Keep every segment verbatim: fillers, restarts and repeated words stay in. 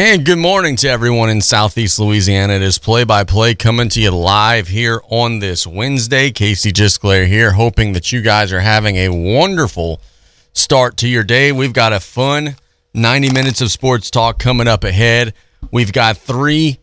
And good morning to everyone in Southeast Louisiana. It is play-by-play coming to you live here on this Wednesday. Casey Gisclair here, hoping that you guys are having a wonderful start to your day. We've got a fun ninety minutes of sports talk coming up ahead. We've got three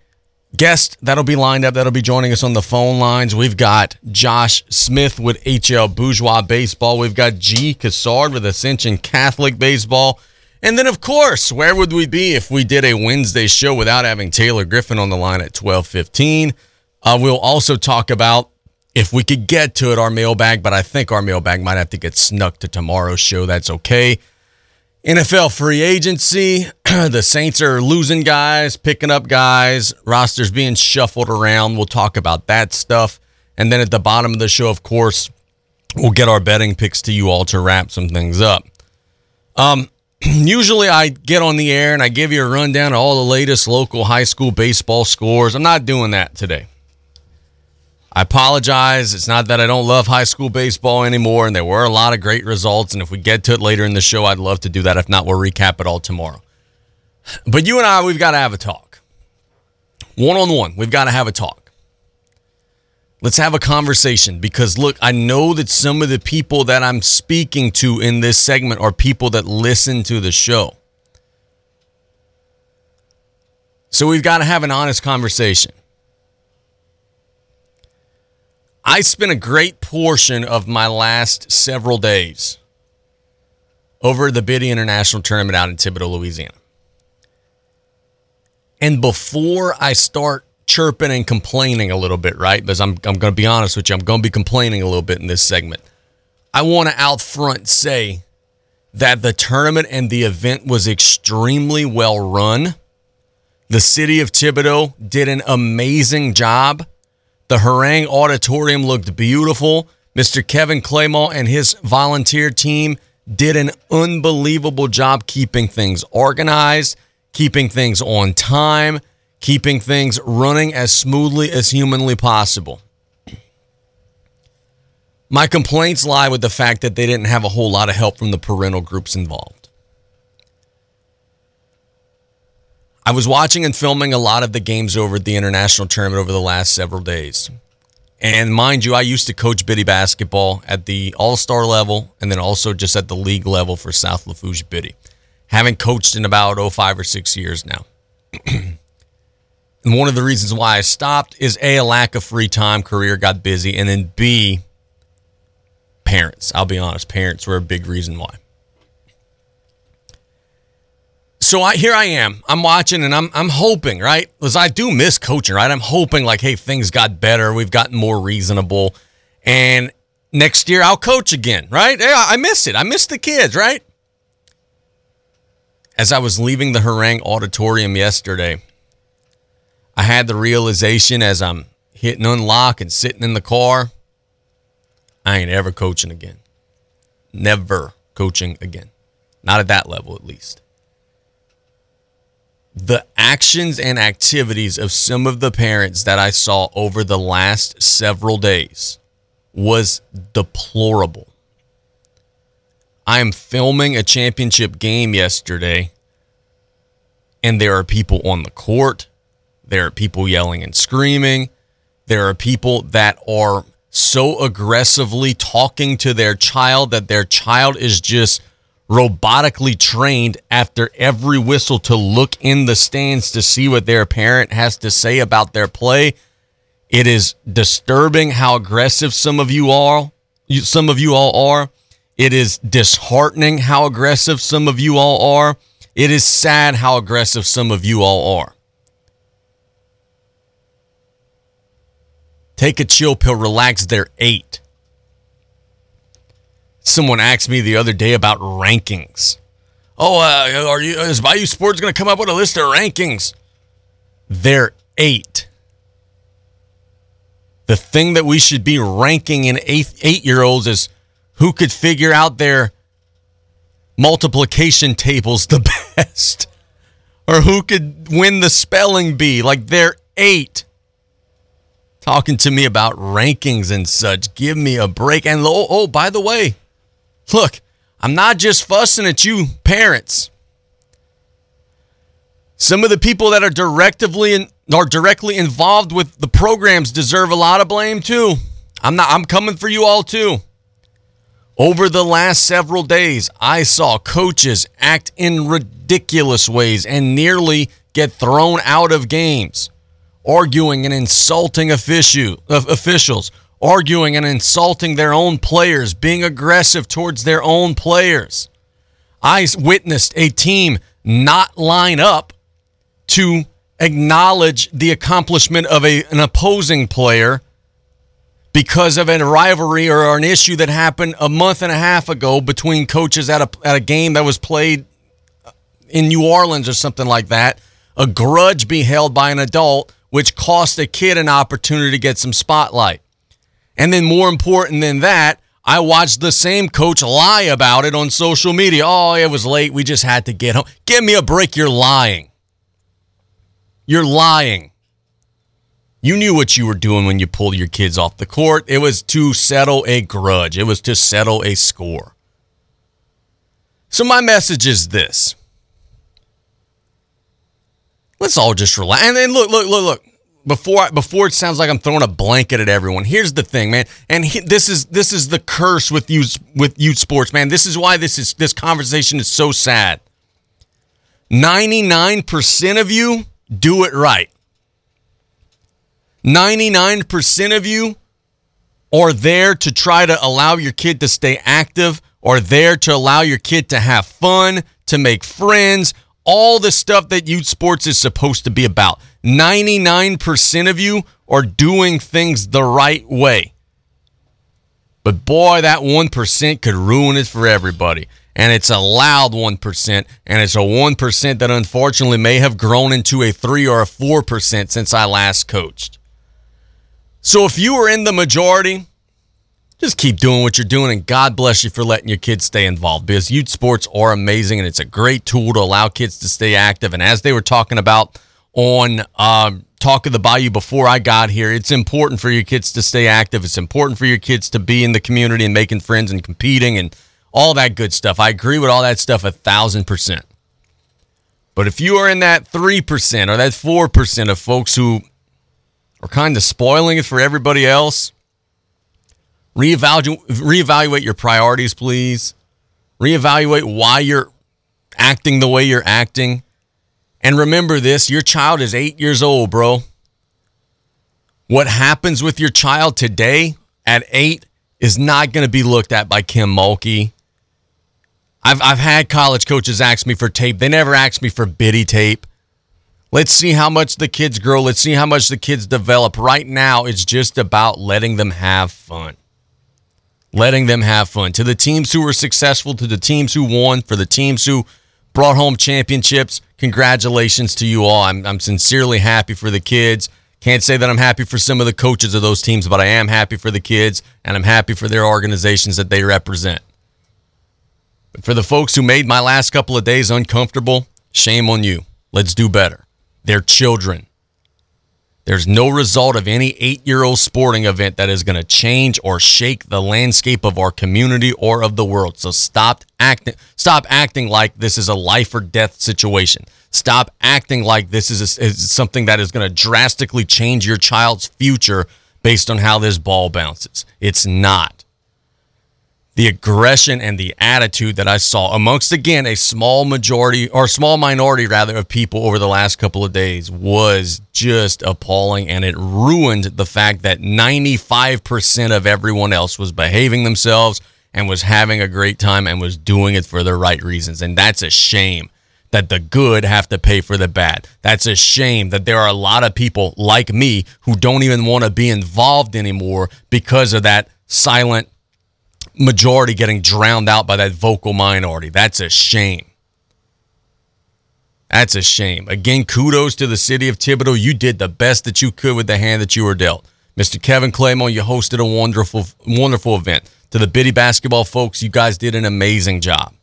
guests that'll be lined up, that'll be joining us on the phone lines. We've got Josh Smith with H L Bourgeois Baseball. We've got G Cassard with Ascension Catholic Baseball. And then, of course, where would we be if we did a Wednesday show without having Taylor Griffin on the line at twelve fifteen? Uh, we'll also talk about, if we could get to it, our mailbag, but I think our mailbag might have to get snuck to tomorrow's show. That's okay. N F L free agency. The Saints are losing guys, picking up guys, rosters being shuffled around. We'll talk about that stuff. And then at the bottom of the show, of course, we'll get our betting picks to you all to wrap some things up. Um... Usually I get on the air and I give you a rundown of all the latest local high school baseball scores. I'm not doing that today. I apologize. It's not that I don't love high school baseball anymore, and there were a lot of great results, and if we get to it later in the show, I'd love to do that. If not, we'll recap it all tomorrow. But you and I, we've got to have a talk. One-on-one, we've got to have a talk. Let's have a conversation because, look, I know that some of the people that I'm speaking to in this segment are people that listen to the show. So we've got to have an honest conversation. I spent a great portion of my last several days over the Biddy International Tournament out in Thibodaux, Louisiana. And before I start chirping and complaining a little bit, right? Because I'm I'm going to be honest with you. I'm going to be complaining a little bit in this segment. I want to out front say that the tournament and the event was extremely well run. The city of Thibodaux did an amazing job. The Harang Auditorium looked beautiful. Mister Kevin Claymore and his volunteer team did an unbelievable job keeping things organized, keeping things on time, keeping things running as smoothly as humanly possible. My complaints lie with the fact that they didn't have a whole lot of help from the parental groups involved. I was watching and filming a lot of the games over at the international tournament over the last several days. And mind you, I used to coach Biddy basketball at the all-star level and then also just at the league level for South Lafourche Biddy. Haven't coached in about oh, five or six years now. And one of the reasons why I stopped is A, a lack of free time, career got busy, and then B, parents. I'll be honest, parents were a big reason why. So I, here I am. I'm watching and I'm I'm hoping, right? Because I do miss coaching, right? I'm hoping like, hey, things got better. We've gotten more reasonable. And next year I'll coach again, right? Hey, I miss it. I miss the kids, right? As I was leaving the Harang Auditorium yesterday, I had the realization as I'm hitting unlock and sitting in the car, I ain't ever coaching again. Never coaching again. Not at that level, at least. The actions and activities of some of the parents that I saw over the last several days was deplorable. I am filming a championship game yesterday, and there are people on the court. There are people yelling and screaming. There are people that are so aggressively talking to their child that their child is just robotically trained after every whistle to look in the stands to see what their parent has to say about their play. It is disturbing how aggressive some of you are. Some of you all are. It is disheartening how aggressive some of you all are. It is sad how aggressive some of you all are. Take a chill pill, relax, they're eight. Someone asked me the other day about rankings. Oh, uh, are you, is Bayou Sports going to come up with a list of rankings? They're eight. The thing that we should be ranking in eight, eight-year-olds is who could figure out their multiplication tables the best or who could win the spelling bee. Like, they're eight. Talking to me about rankings and such. Give me a break. And oh, oh, by the way, look, I'm not just fussing at you parents. Some of the people that are directly in, are directly involved with the programs deserve a lot of blame too. I'm not. I'm coming for you all too. Over the last several days, I saw coaches act in ridiculous ways and nearly get thrown out of games, arguing and insulting officials, arguing and insulting their own players, being aggressive towards their own players. I witnessed a team not line up to acknowledge the accomplishment of a, an opposing player because of a rivalry or an issue that happened a month and a half ago between coaches at a, at a game that was played in New Orleans or something like that. A grudge be held by an adult, which cost a kid an opportunity to get some spotlight. And then more important than that, I watched the same coach lie about it on social media. Oh, it was late. We just had to get home. Give me a break. You're lying. You're lying. You knew what you were doing when you pulled your kids off the court. It was to settle a grudge. It was to settle a score. So my message is this. Let's all just relax. And then look, look, look, look. Before I, before it sounds like I'm throwing a blanket at everyone. Here's the thing, man. And he, this is this is the curse with youth, with youth sports, man. This is why this is this conversation is so sad. ninety-nine percent of you do it right. ninety-nine percent of you are there to try to allow your kid to stay active, or there to allow your kid to have fun, to make friends, all the stuff that youth sports is supposed to be about. ninety-nine percent of you are doing things the right way. But boy, that one percent could ruin it for everybody. And it's a loud one percent, and it's a one percent that unfortunately may have grown into a three or a four percent since I last coached. So if you are in the majority, just keep doing what you're doing, and God bless you for letting your kids stay involved, because youth sports are amazing, and it's a great tool to allow kids to stay active. And as they were talking about on um, Talk of the Bayou before I got here, it's important for your kids to stay active. It's important for your kids to be in the community and making friends and competing and all that good stuff. I agree with all that stuff a thousand percent. But if you are in that three percent or that four percent of folks who are kind of spoiling it for everybody else, reevaluate, reevaluate your priorities, please. Reevaluate why you're acting the way you're acting. And remember this, your child is eight years old, bro. What happens with your child today at eight is not going to be looked at by Kim Mulkey. I've I've had college coaches ask me for tape. They never asked me for Biddy tape. Let's see how much the kids grow. Let's see how much the kids develop. Right now, it's just about letting them have fun. Letting them have fun. To the teams who were successful, to the teams who won, for the teams who brought home championships, congratulations to you all. I'm I'm sincerely happy for the kids. Can't say that I'm happy for some of the coaches of those teams, but I am happy for the kids, and I'm happy for their organizations that they represent. But for the folks who made my last couple of days uncomfortable, shame on you. Let's do better. They're children. There's no result of any eight-year-old sporting event that is going to change or shake the landscape of our community or of the world. So stop acting, stop acting like this is a life or death situation. Stop acting like this is, a, is something that is going to drastically change your child's future based on how this ball bounces. It's not. The aggression and the attitude that I saw amongst, again, a small majority or small minority, rather, of people over the last couple of days was just appalling, and it ruined the fact that ninety-five percent of everyone else was behaving themselves and was having a great time and was doing it for the right reasons. And that's a shame that the good have to pay for the bad. That's a shame that there are a lot of people like me who don't even want to be involved anymore because of that silent majority getting drowned out by that vocal minority. That's a shame. That's a shame. Again, kudos to the city of Thibodaux. You did the best that you could with the hand that you were dealt. Mister Kevin Claymore, you hosted a wonderful, wonderful event. To the Biddy basketball folks, you guys did an amazing job.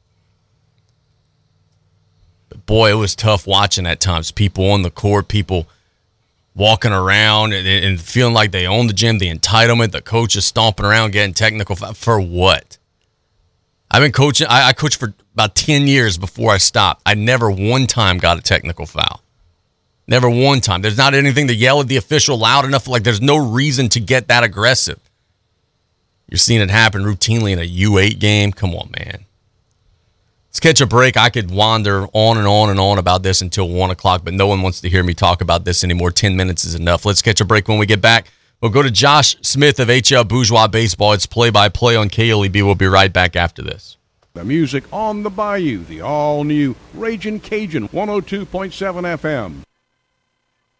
But boy, it was tough watching at times. People on the court, people walking around and feeling like they own the gym, the entitlement, the coaches stomping around, getting technical. For what? I've been coaching. I coached for about ten years before I stopped. I never one time got a technical foul. Never one time. There's not anything to yell at the official loud enough. Like, there's no reason to get that aggressive. You're seeing it happen routinely in a U eight game. Come on, man. Let's catch a break. I could wander on and on and on about this until one o'clock, but no one wants to hear me talk about this anymore. ten minutes is enough. Let's catch a break. When we get back, we'll go to Josh Smith of H L Bourgeois Baseball. It's play-by-play on K L E B. We'll be right back after this. The music on the Bayou, the all-new Ragin' Cajun, one oh two point seven F M.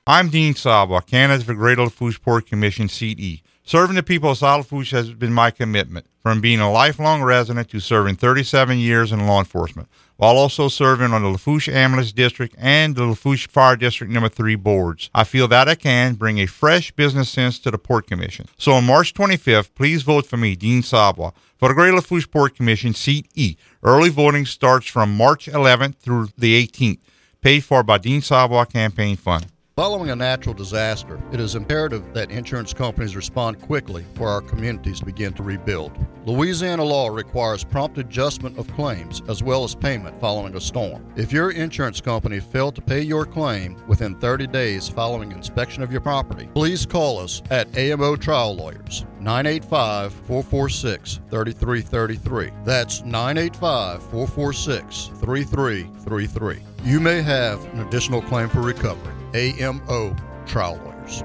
I'm Dean Saba, candidate for Great Lafourche Port Commission, Seat E. Serving the people of South Lafourche has been my commitment, from being a lifelong resident to serving thirty-seven years in law enforcement, while also serving on the Lafourche Ambulance District and the Lafourche Fire District Number three boards. I feel that I can bring a fresh business sense to the Port Commission. So on March twenty-fifth, please vote for me, Dean Saba, for the Great Lafourche Port Commission, Seat E. Early voting starts from March eleventh through the eighteenth, paid for by Dean Saba Campaign Fund. Following a natural disaster, it is imperative that insurance companies respond quickly for our communities to begin to rebuild. Louisiana law requires prompt adjustment of claims as well as payment following a storm. If your insurance company failed to pay your claim within thirty days following inspection of your property, please call us at A M O Trial Lawyers, nine eight five, four four six, three three three three. That's nine eight five, four four six, three three three three. You may have an additional claim for recovery. A M O Trial Lawyers.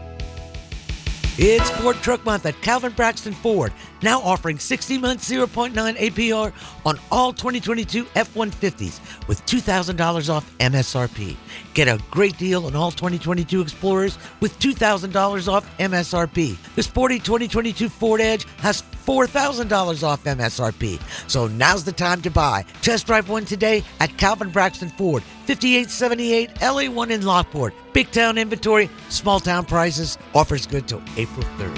It's Ford Truck Month at Calvin Braxton Ford, now offering sixty months, zero point nine A P R on all twenty twenty-two F one fifties with two thousand dollars off M S R P. Get a great deal on all twenty twenty-two Explorers with two thousand dollars off M S R P. The sporty twenty twenty-two Ford Edge has four thousand dollars off M S R P. So now's the time to buy. Test drive one today at Calvin Braxton Ford, fifty-eight seventy-eight L A one in Lockport. Big town inventory, small town prices. Offers good till April third.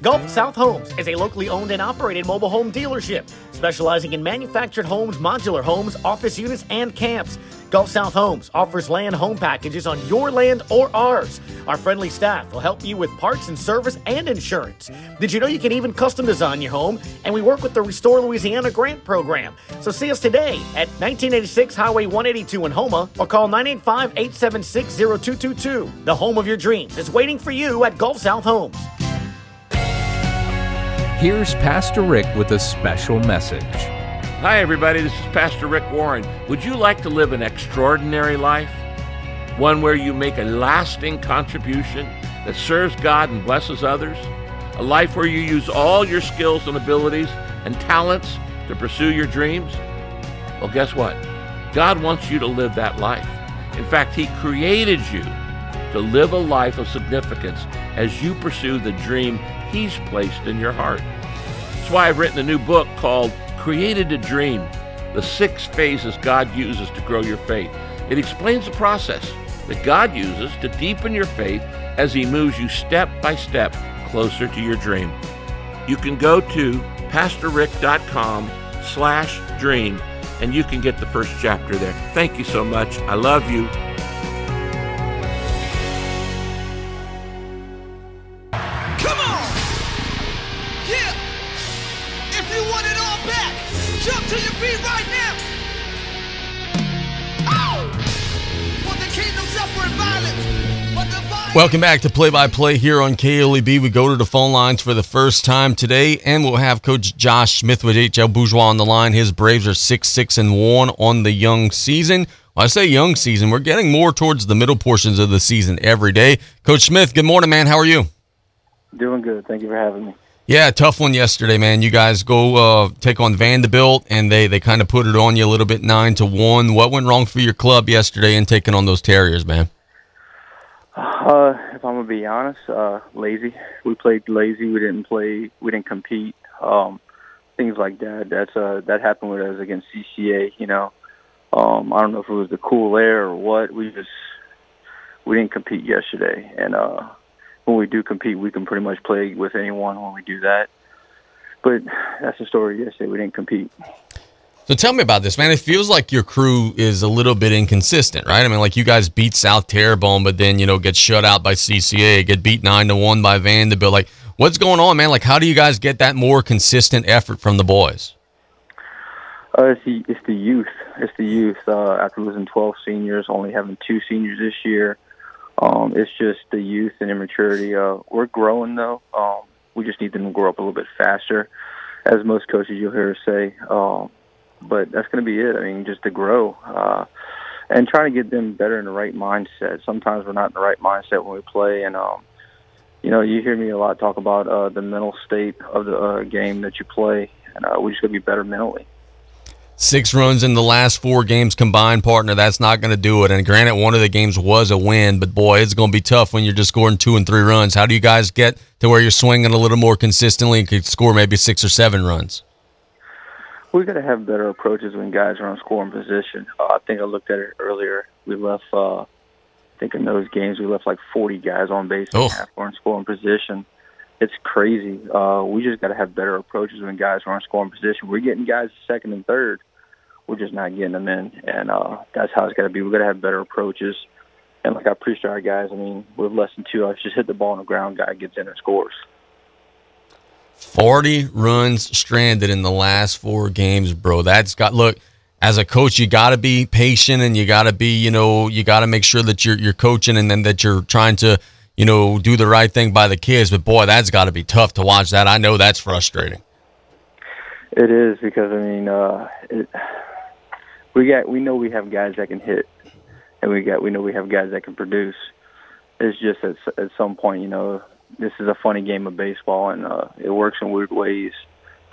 Gulf South Homes is a locally owned and operated mobile home dealership specializing in manufactured homes, modular homes, office units, and camps. Gulf South Homes offers land home packages on your land or ours. Our friendly staff will help you with parts and service and insurance. Did you know you can even custom design your home? And we work with the Restore Louisiana Grant Program. So see us today at nineteen eighty-six Highway one eighty-two in Houma or call nine eight five, eight seven six, zero two two two. The home of your dreams is waiting for you at Gulf South Homes. Here's Pastor Rick with a special message. Hi, everybody. This is Pastor Rick Warren. Would you like to live an extraordinary life? One where you make a lasting contribution that serves God and blesses others? A life where you use all your skills and abilities and talents to pursue your dreams? Well, guess what? God wants you to live that life. In fact, He created you to live a life of significance as you pursue the dream He's placed in your heart. That's why I've written a new book called Created to Dream, the six phases God uses to grow your faith. It explains the process that God uses to deepen your faith as He moves you step by step closer to your dream. You can go to pastor rick dot com slash dream and you can get the first chapter there. Thank you so much. I love you. to your feet right now. Oh! For the kingdom, separate violence. For the violence. Welcome back to Play by Play here on K L E B. We go to the phone lines for the first time today, and we'll have Coach Josh Smith with H L Bourgeois on the line. His Braves are six six and one on the young season. When I say young season, we're getting more towards the middle portions of the season every day. Coach Smith, good morning, man. How are you? Doing good. Thank you for having me. Yeah, tough one yesterday, man. You guys go uh, take on Vandebilt, and they, they kind of put it on you a little bit, nine to one. What went wrong for your club yesterday in taking on those Terriers, man? Uh, if I'm gonna be honest, uh, lazy. We played lazy. We didn't play. We didn't compete. Um, things like that. That's uh, that happened with us against C C A. You know, um, I don't know if it was the cool air or what. We just we didn't compete yesterday, and uh. When we do compete, we can pretty much play with anyone when we do that. But that's the story yesterday. We didn't compete. So tell me about this, man. It feels like your crew is a little bit inconsistent, right? I mean, like you guys beat South Terrebonne, but then, you know, get shut out by C C A, get beat nine to one by Vanderbilt. Like, what's going on, man? Like, how do you guys get that more consistent effort from the boys? Uh, it's, the, it's the youth. It's the youth. Uh, after losing twelve seniors, only having two seniors this year, Um, it's just the youth and immaturity. Uh, we're growing, though. Um, we just need them to grow up a little bit faster, as most coaches you'll hear say. Um, but that's going to be it. I mean, just to grow uh, and trying to get them better in the right mindset. Sometimes we're not in the right mindset when we play. And, um, you know, you hear me a lot talk about uh, the mental state of the uh, game that you play. And uh, we just got to be better mentally. Six runs in the last four games combined, partner. That's not going to do it. And granted, one of the games was a win, but boy, it's going to be tough when you're just scoring two and three runs. How do you guys get to where you're swinging a little more consistently and could score maybe six or seven runs? We've got to have better approaches when guys are on scoring position. Uh, I think I looked at it earlier. We left, uh, I think in those games, we left like forty guys on base and half were in scoring position. It's crazy. Uh, we just got to have better approaches when guys are on scoring position. We're getting guys second and third. We're just not getting them in, and uh, that's how it's got to be. We've got to have better approaches. And like I preached to our guys, I mean, with less than two, I just hit the ball on the ground, guy gets in and scores. forty runs stranded in the last four games, bro. That's got – look, as a coach, you got to be patient, and you got to be, you know, you got to make sure that you're, you're coaching and then that you're trying to, you know, do the right thing by the kids. But, boy, that's got to be tough to watch that. I know that's frustrating. It is because, I mean, uh, it – We got, we know we have guys that can hit, and we got, we know we have guys that can produce. It's just at, at some point, you know, this is a funny game of baseball, and uh, it works in weird ways.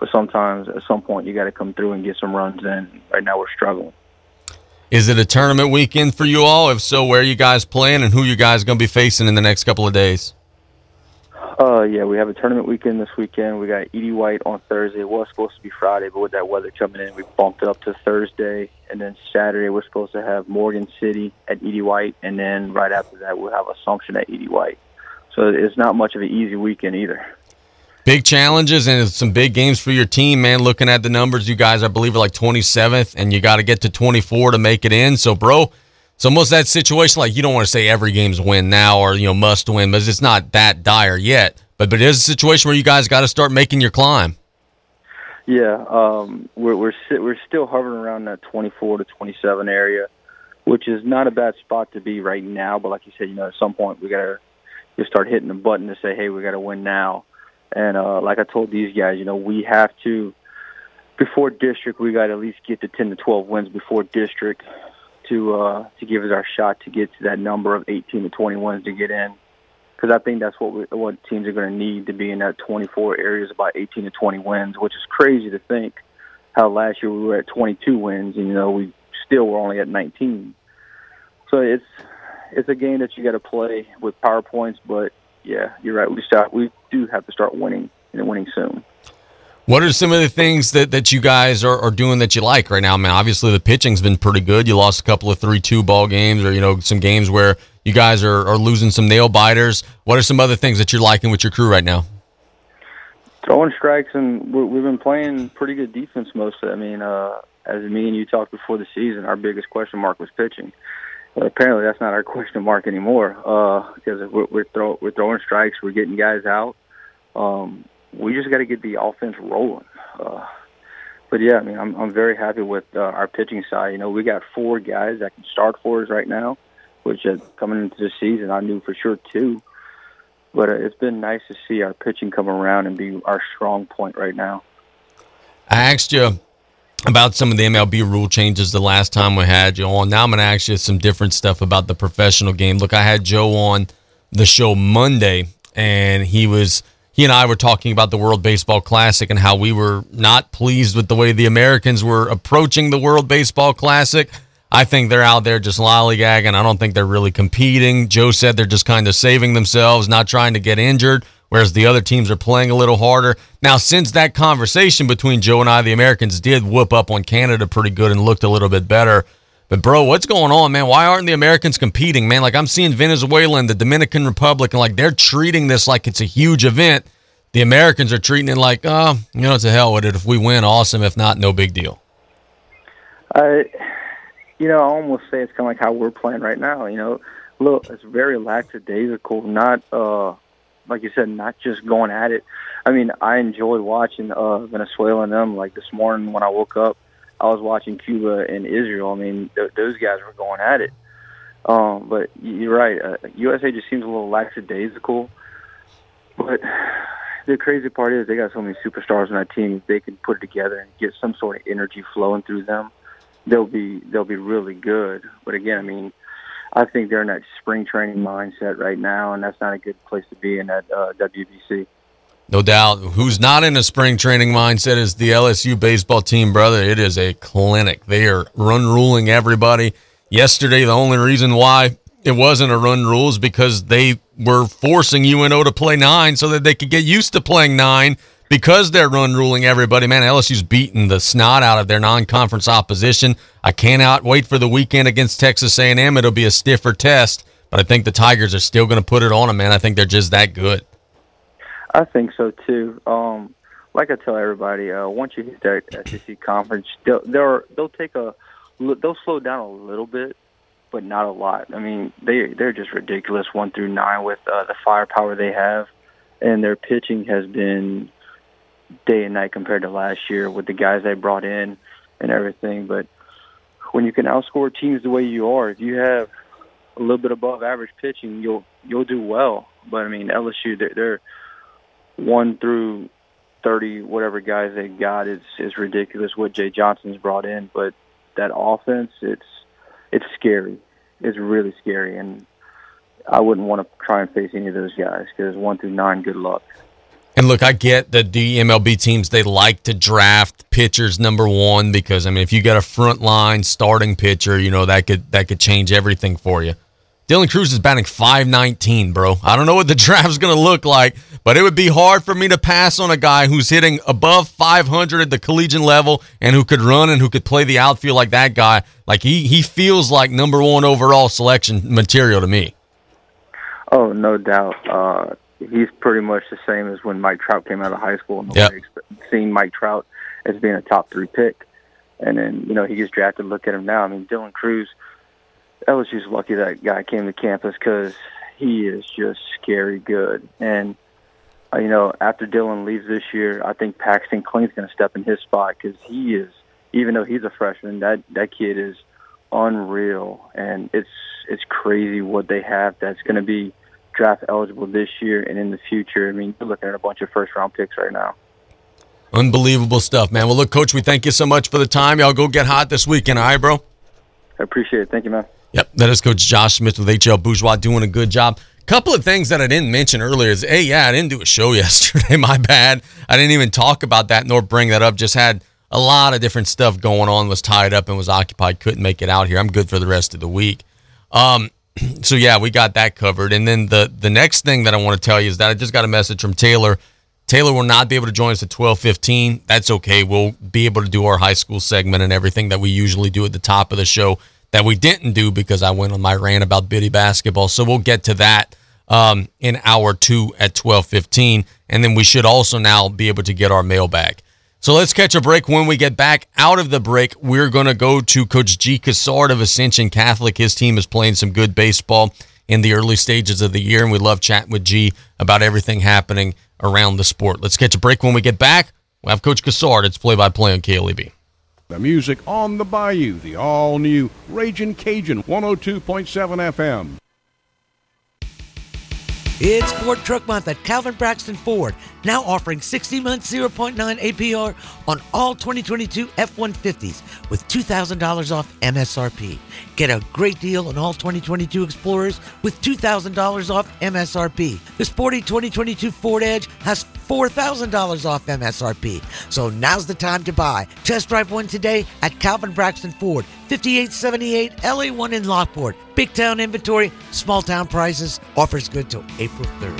But sometimes, at some point, you got to come through and get some runs in. Right now, we're struggling. Is it a tournament weekend for you all? If so, where are you guys playing, and who you guys going to be facing in the next couple of days? Uh, yeah, we have a tournament weekend this weekend. We got E D. White on Thursday. It was supposed to be Friday, but with that weather coming in, we bumped it up to Thursday. And then Saturday, we're supposed to have Morgan City at E D. White. And then right after that, we'll have Assumption at E D. White. So it's not much of an easy weekend either. Big challenges and some big games for your team, man. Looking at the numbers, you guys, I believe, are like twenty-seventh, and you got to get to twenty-four to make it in. So, bro, it's almost that situation, like you don't want to say every game's win now or, you know, must win, but it's not that dire yet. But but it is a situation where you guys got to start making your climb. Yeah, um, we're we're we're still hovering around that twenty-four to twenty-seven area, which is not a bad spot to be right now. But like you said, you know, at some point we got to just start hitting the button to say, hey, we got to win now. And uh, like I told these guys, you know, we have to before district, we got to at least get to ten to twelve wins before district. To uh, to give us our shot to get to that number of eighteen to twenty wins to get in, because I think that's what we, what teams are going to need to be in that twenty-four areas, about eighteen to twenty wins, which is crazy to think how last year we were at twenty-two wins and you know we still were only at nineteen. So it's it's a game that you got to play with PowerPoints, but yeah, you're right. We start we do have to start winning and winning soon. What are some of the things that, that you guys are, are doing that you like right now? I mean, obviously the pitching's been pretty good. You lost a couple of three two ball games or, you know, some games where you guys are, are losing some nail-biters. What are some other things that you're liking with your crew right now? Throwing strikes, and we've been playing pretty good defense mostly. I mean, uh, as me and you talked before the season, our biggest question mark was pitching. But apparently that's not our question mark anymore because uh, we're, we're, throw, we're throwing strikes. We're getting guys out. Um We just got to get the offense rolling. Uh, But yeah, I mean, I'm I'm very happy with uh, our pitching side. You know, we got four guys that can start for us right now, which uh, coming into the season, I knew for sure two. But uh, it's been nice to see our pitching come around and be our strong point right now. I asked you about some of the M L B rule changes the last time we had you on. Now I'm going to ask you some different stuff about the professional game. Look, I had Joe on the show Monday, and he was he and I were talking about the World Baseball Classic and how we were not pleased with the way the Americans were approaching the World Baseball Classic. I think they're out there just lollygagging. I don't think they're really competing. Joe said they're just kind of saving themselves, not trying to get injured, whereas the other teams are playing a little harder. Now, since that conversation between Joe and I, the Americans did whoop up on Canada pretty good and looked a little bit better. But, bro, what's going on, man? Why aren't the Americans competing, man? Like, I'm seeing Venezuela and the Dominican Republic, and, like, they're treating this like it's a huge event. The Americans are treating it like, oh, you know, to hell with it. If we win, awesome. If not, no big deal. I... You know, I almost say it's kind of like how we're playing right now. You know, look, it's very lackadaisical, not, uh, like you said, not just going at it. I mean, I enjoy watching uh, Venezuela and them. Like this morning when I woke up, I was watching Cuba and Israel. I mean, th- those guys were going at it. Um, but you're right. Uh, U S A just seems a little lackadaisical. But the crazy part is they got so many superstars on that team. They can put it together and get some sort of energy flowing through them. They'll be they'll be really good. But again, I mean, I think they're in that spring training mindset right now, and that's not a good place to be in at uh, W B C. No doubt. Who's not in a spring training mindset is the L S U baseball team, brother. It is a clinic. They are run-ruling everybody. Yesterday, the only reason why it wasn't a run rule is because they were forcing U N O to play nine so that they could get used to playing nine. Because they're run-ruling everybody, man, L S U's beating the snot out of their non-conference opposition. I cannot wait for the weekend against Texas A and M. It'll be a stiffer test, but I think the Tigers are still going to put it on them, man. I think they're just that good. I think so, too. Um, like I tell everybody, uh, once you hit that S E C conference, they'll, they'll, they'll, take a, they'll slow down a little bit, but not a lot. I mean, they, they're just ridiculous one through nine with uh, the firepower they have, and their pitching has been day and night compared to last year with the guys they brought in and everything. But when you can outscore teams the way you are, if you have a little bit above average pitching, you'll you'll do well. But I mean, L S U, they're, they're one through thirty, whatever guys they got is is ridiculous what Jay Johnson's brought in. But that offense, it's it's scary. It's really scary, and I wouldn't want to try and face any of those guys because one through nine, good luck. And look, I get that the M L B teams, they like to draft pitchers number one because, I mean, if you got a frontline starting pitcher, you know, that could that could change everything for you. Dylan Cruz is batting five nineteen, bro. I don't know what the draft's going to look like, but it would be hard for me to pass on a guy who's hitting above five hundred at the collegiate level and who could run and who could play the outfield like that guy. Like, he, he feels like number one overall selection material to me. Oh, no doubt. Uh He's pretty much the same as when Mike Trout came out of high school, and yep. Seeing Mike Trout as being a top three pick, and then you know he gets drafted. Look at him now. I mean, Dylan Cruz, L S U's lucky that guy came to campus because he is just scary good. And uh, you know, after Dylan leaves this year, I think Paxton Kling's going to step in his spot because he is, even though he's a freshman, that that kid is unreal, and it's it's crazy what they have that's going to be draft eligible this year and in the future. I mean, you're looking at a bunch of first-round picks right now. Unbelievable stuff, man. Well, look, Coach, we thank you so much for the time. Y'all go get hot this weekend, all right, bro? I appreciate it. Thank you, man. Yep, that is Coach Josh Smith with H L Bourgeois doing a good job. Couple of things that I didn't mention earlier is, hey, yeah, I didn't do a show yesterday. My bad. I didn't even talk about that nor bring that up. Just had a lot of different stuff going on, was tied up and was occupied. Couldn't make it out here. I'm good for the rest of the week. Um... So, yeah, we got that covered. And then the, the next thing that I want to tell you is that I just got a message from Taylor. Taylor will not be able to join us at twelve fifteen. That's okay. We'll be able to do our high school segment and everything that we usually do at the top of the show that we didn't do because I went on my rant about Biddy basketball. So we'll get to that um, in hour two at twelve fifteen. And then we should also now be able to get our mailbag. So let's catch a break. When we get back out of the break, we're going to go to Coach G Cassard of Ascension Catholic. His team is playing some good baseball in the early stages of the year, and we love chatting with G about everything happening around the sport. Let's catch a break. When we get back, We'll have Coach Cassard. It's play-by-play on K L E B. The music on the Bayou, the all-new Ragin' Cajun, one oh two point seven F M. It's Ford Truck Month at Calvin Braxton Ford, now offering sixty month zero point nine A P R on all twenty twenty-two F one fifties with two thousand dollars off M S R P. Get a great deal on all twenty twenty-two Explorers with two thousand dollars off M S R P. The sporty twenty twenty-two Ford Edge has four thousand dollars off M S R P. So now's the time to buy. Test drive one today at Calvin Braxton Ford, fifty-eight seventy-eight L A one in Lockport. Big town inventory, small town prices. Offers good till April third.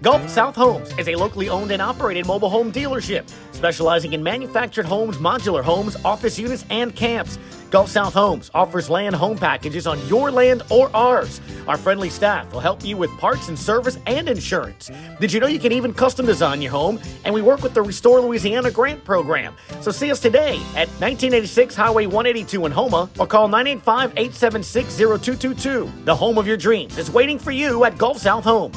Gulf South Homes is a locally owned and operated mobile home dealership specializing in manufactured homes, modular homes, office units, and camps. Gulf South Homes offers land home packages on your land or ours. Our friendly staff will help you with parts and service and insurance. Did you know you can even custom design your home? And we work with the Restore Louisiana Grant Program. So see us today at nineteen eighty-six Highway one eighty-two in Houma or call nine eight five, eight seven six, zero two two two. The home of your dreams is waiting for you at Gulf South Homes.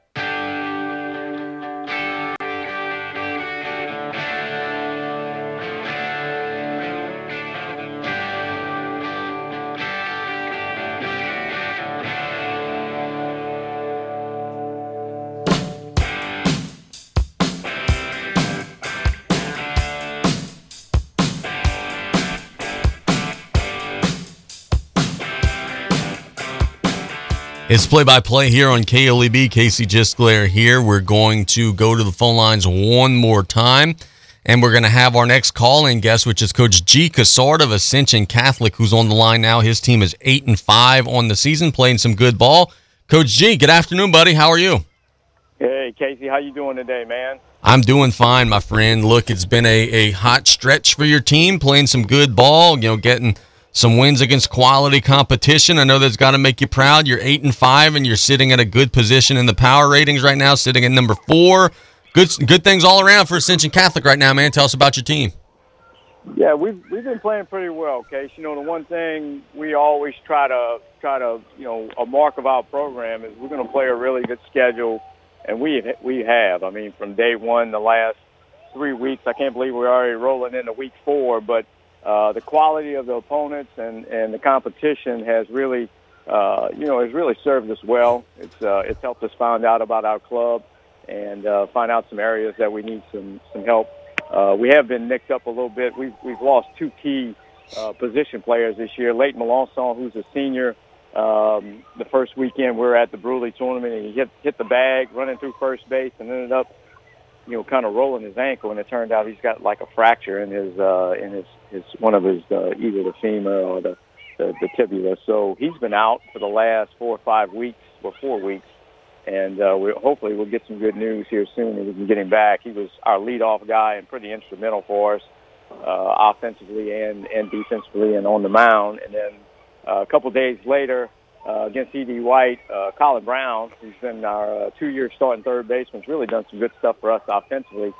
It's play-by-play here on K L E B. Casey Gisclair here. We're going to go to the phone lines one more time, and we're going to have our next call-in guest, which is Coach G Cassard of Ascension Catholic, who's on the line now. His team is eight and five on the season, playing some good ball. Coach G, good afternoon, buddy. How are you? Hey, Casey. How you doing today, man? I'm doing fine, my friend. Look, it's been a, a hot stretch for your team, playing some good ball, you know, getting – some wins against quality competition. I know that's got to make you proud. You're eight and five, and you're sitting at a good position in the power ratings right now, sitting at number four. Good, good things all around for Ascension Catholic right now, man. Tell us about your team. Yeah, we've we've been playing pretty well, Case. You know, the one thing we always try to try to you know a mark of our program is we're going to play a really good schedule, and we we have. I mean, from day one, the last three weeks, I can't believe we're already rolling into week four, but. Uh, the quality of the opponents and, and the competition has really, uh, you know, has really served us well. It's uh, it's helped us find out about our club and uh, find out some areas that we need some some help. Uh, we have been nicked up a little bit. We've we've lost two key uh, position players this year. Leighton Meloncon, who's a senior, um, the first weekend we were at the Brule tournament, and he hit hit the bag running through first base and ended up you know, kind of rolling his ankle, and it turned out he's got like a fracture in his uh, in his, his one of his uh, either the femur or the, the the tibia. So he's been out for the last four or five weeks, or four weeks, and uh, we hopefully we'll get some good news here soon, and we can get him back. He was our leadoff guy and pretty instrumental for us, uh, offensively and, and defensively, and on the mound. And then uh, a couple days later, Uh, against E D. White, uh, Colin Brown, who's been our uh, two-year starting third baseman, has really done some good stuff for us offensively.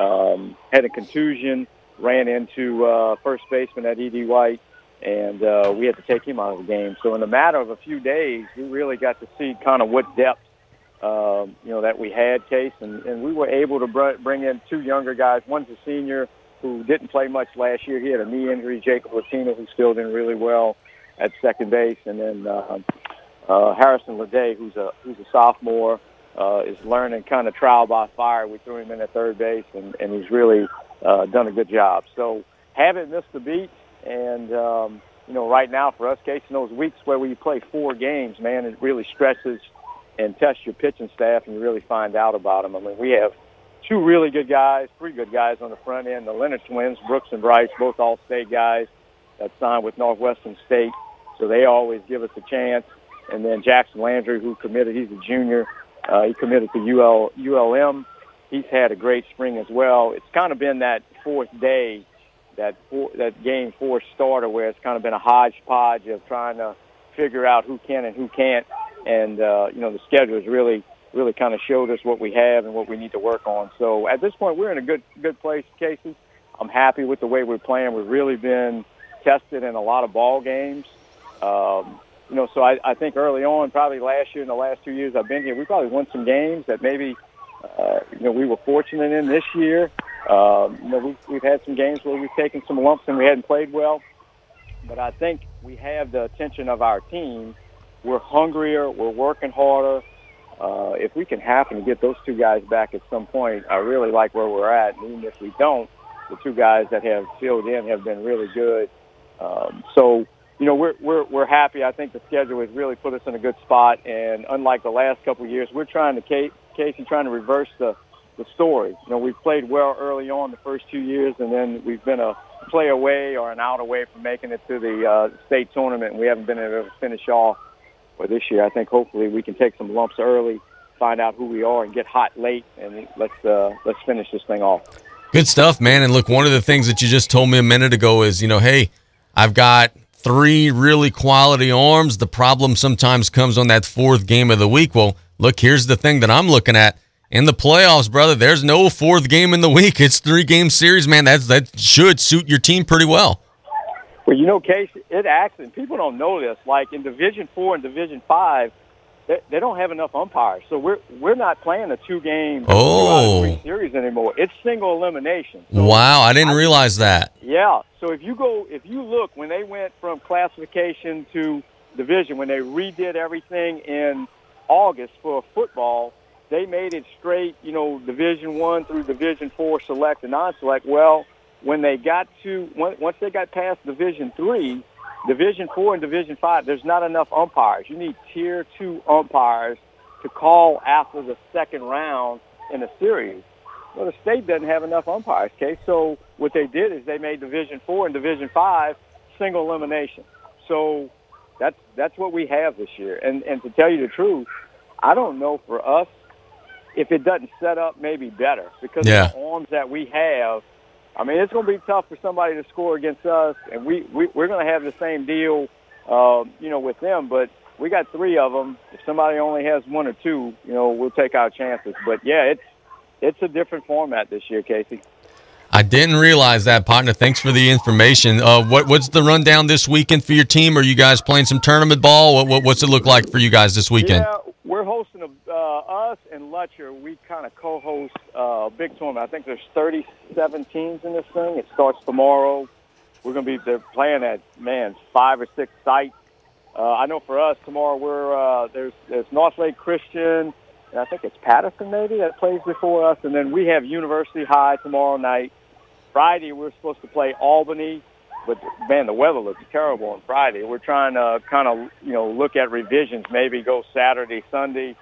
Um, had a contusion, ran into uh, first baseman at E D. White, and uh, we had to take him out of the game. So in a matter of a few days, we really got to see kind of what depth uh, you know that we had, Case, and, and we were able to br- bring in two younger guys. One's a senior who didn't play much last year. He had a knee injury. Jacob Latino, who's filled in really well at second base, and then uh, uh, Harrison Leday, who's a who's a sophomore, uh, is learning kind of trial by fire. We threw him in at third base, and, and he's really uh, done a good job. So haven't missed a beat, and um, you know, right now for us, Casey, in those weeks where we play four games, man, it really stretches and tests your pitching staff, and you really find out about them. I mean, we have two really good guys, three good guys on the front end. The Leonard twins, Brooks and Bryce, both All-State guys that signed with Northwestern State. So they always give us a chance. And then Jackson Landry, who committed, he's a junior. Uh, he committed to U L, U L M. He's had a great spring as well. It's kind of been that fourth day, that four, that game four starter, where it's kind of been a hodgepodge of trying to figure out who can and who can't. And, uh, you know, the schedule has really, really kind of showed us what we have and what we need to work on. So at this point, we're in a good, good place, Casey. I'm happy with the way we're playing. We've really been tested in a lot of ball games. Um, you know, so I, I think early on, probably last year and the last two years I've been here, we probably won some games that maybe, uh, you know, we were fortunate in this year. Um, you know, we've, we've had some games where we've taken some lumps and we hadn't played well. But I think we have the attention of our team. We're hungrier. We're working harder. Uh, if we can happen to get those two guys back at some point, I really like where we're at. And even if we don't, the two guys that have filled in have been really good. Um, so... You know, we're we're we're happy. I think the schedule has really put us in a good spot, and unlike the last couple of years, we're trying to Casey trying to reverse the, the story. You know, we played well early on the first two years, and then we've been a play away or an out away from making it to the uh, state tournament, and we haven't been able to finish off. But well, this year, I think hopefully we can take some lumps early, find out who we are, and get hot late, and let's uh, let's finish this thing off. Good stuff, man. And look, one of the things that you just told me a minute ago is, you know, hey, I've got three really quality arms. The problem sometimes comes on that fourth game of the week. Well, look, here's the thing that I'm looking at. In the playoffs, brother, there's no fourth game in the week. It's three-game series, man. That's, that should suit your team pretty well. Well, you know, Casey, it actually, people don't know this. Like in Division Four and Division Five, they, they don't have enough umpires. So we're we're not playing a two-game oh. three series anymore. It's single elimination. So wow, I didn't I, realize that. Yeah. So if you go, if you look, when they went from classification to division, when they redid everything in August for football, they made it straight, you know, Division One through Division Four, select and non-select. Well, when they got to once they got past Division Three, Division Four and Division Five, there's not enough umpires. You need Tier Two umpires to call after the second round in a series. Well, the state doesn't have enough umpires, okay? So what they did is they made Division Four and Division Five single elimination. So that's that's what we have this year. And and to tell you the truth, I don't know for us if it doesn't set up maybe better because yeah. of the arms that we have. I mean, it's going to be tough for somebody to score against us, and we, we, we're going to have the same deal, um, you know, with them. But we got three of them. If somebody only has one or two, you know, we'll take our chances. But, yeah, it's It's a different format this year, Casey. I didn't realize that, partner. Thanks for the information. Uh, what, what's the rundown this weekend for your team? Are you guys playing some tournament ball? What, what, what's it look like for you guys this weekend? Yeah, we're hosting a, uh, us and Lutcher. We kind of co-host a uh, big tournament. I think there's thirty-seven teams in this thing. It starts tomorrow. We're going to be they're playing at, man, five or six sites. Uh, I know for us tomorrow we're uh, there's there's North Lake Christian. And I think it's Patterson, maybe, that plays before us. And then we have University High tomorrow night. Friday, we're supposed to play Albany. But, man, the weather looks terrible on Friday. We're trying to kind of, you know, look at revisions, maybe go Saturday, Sunday.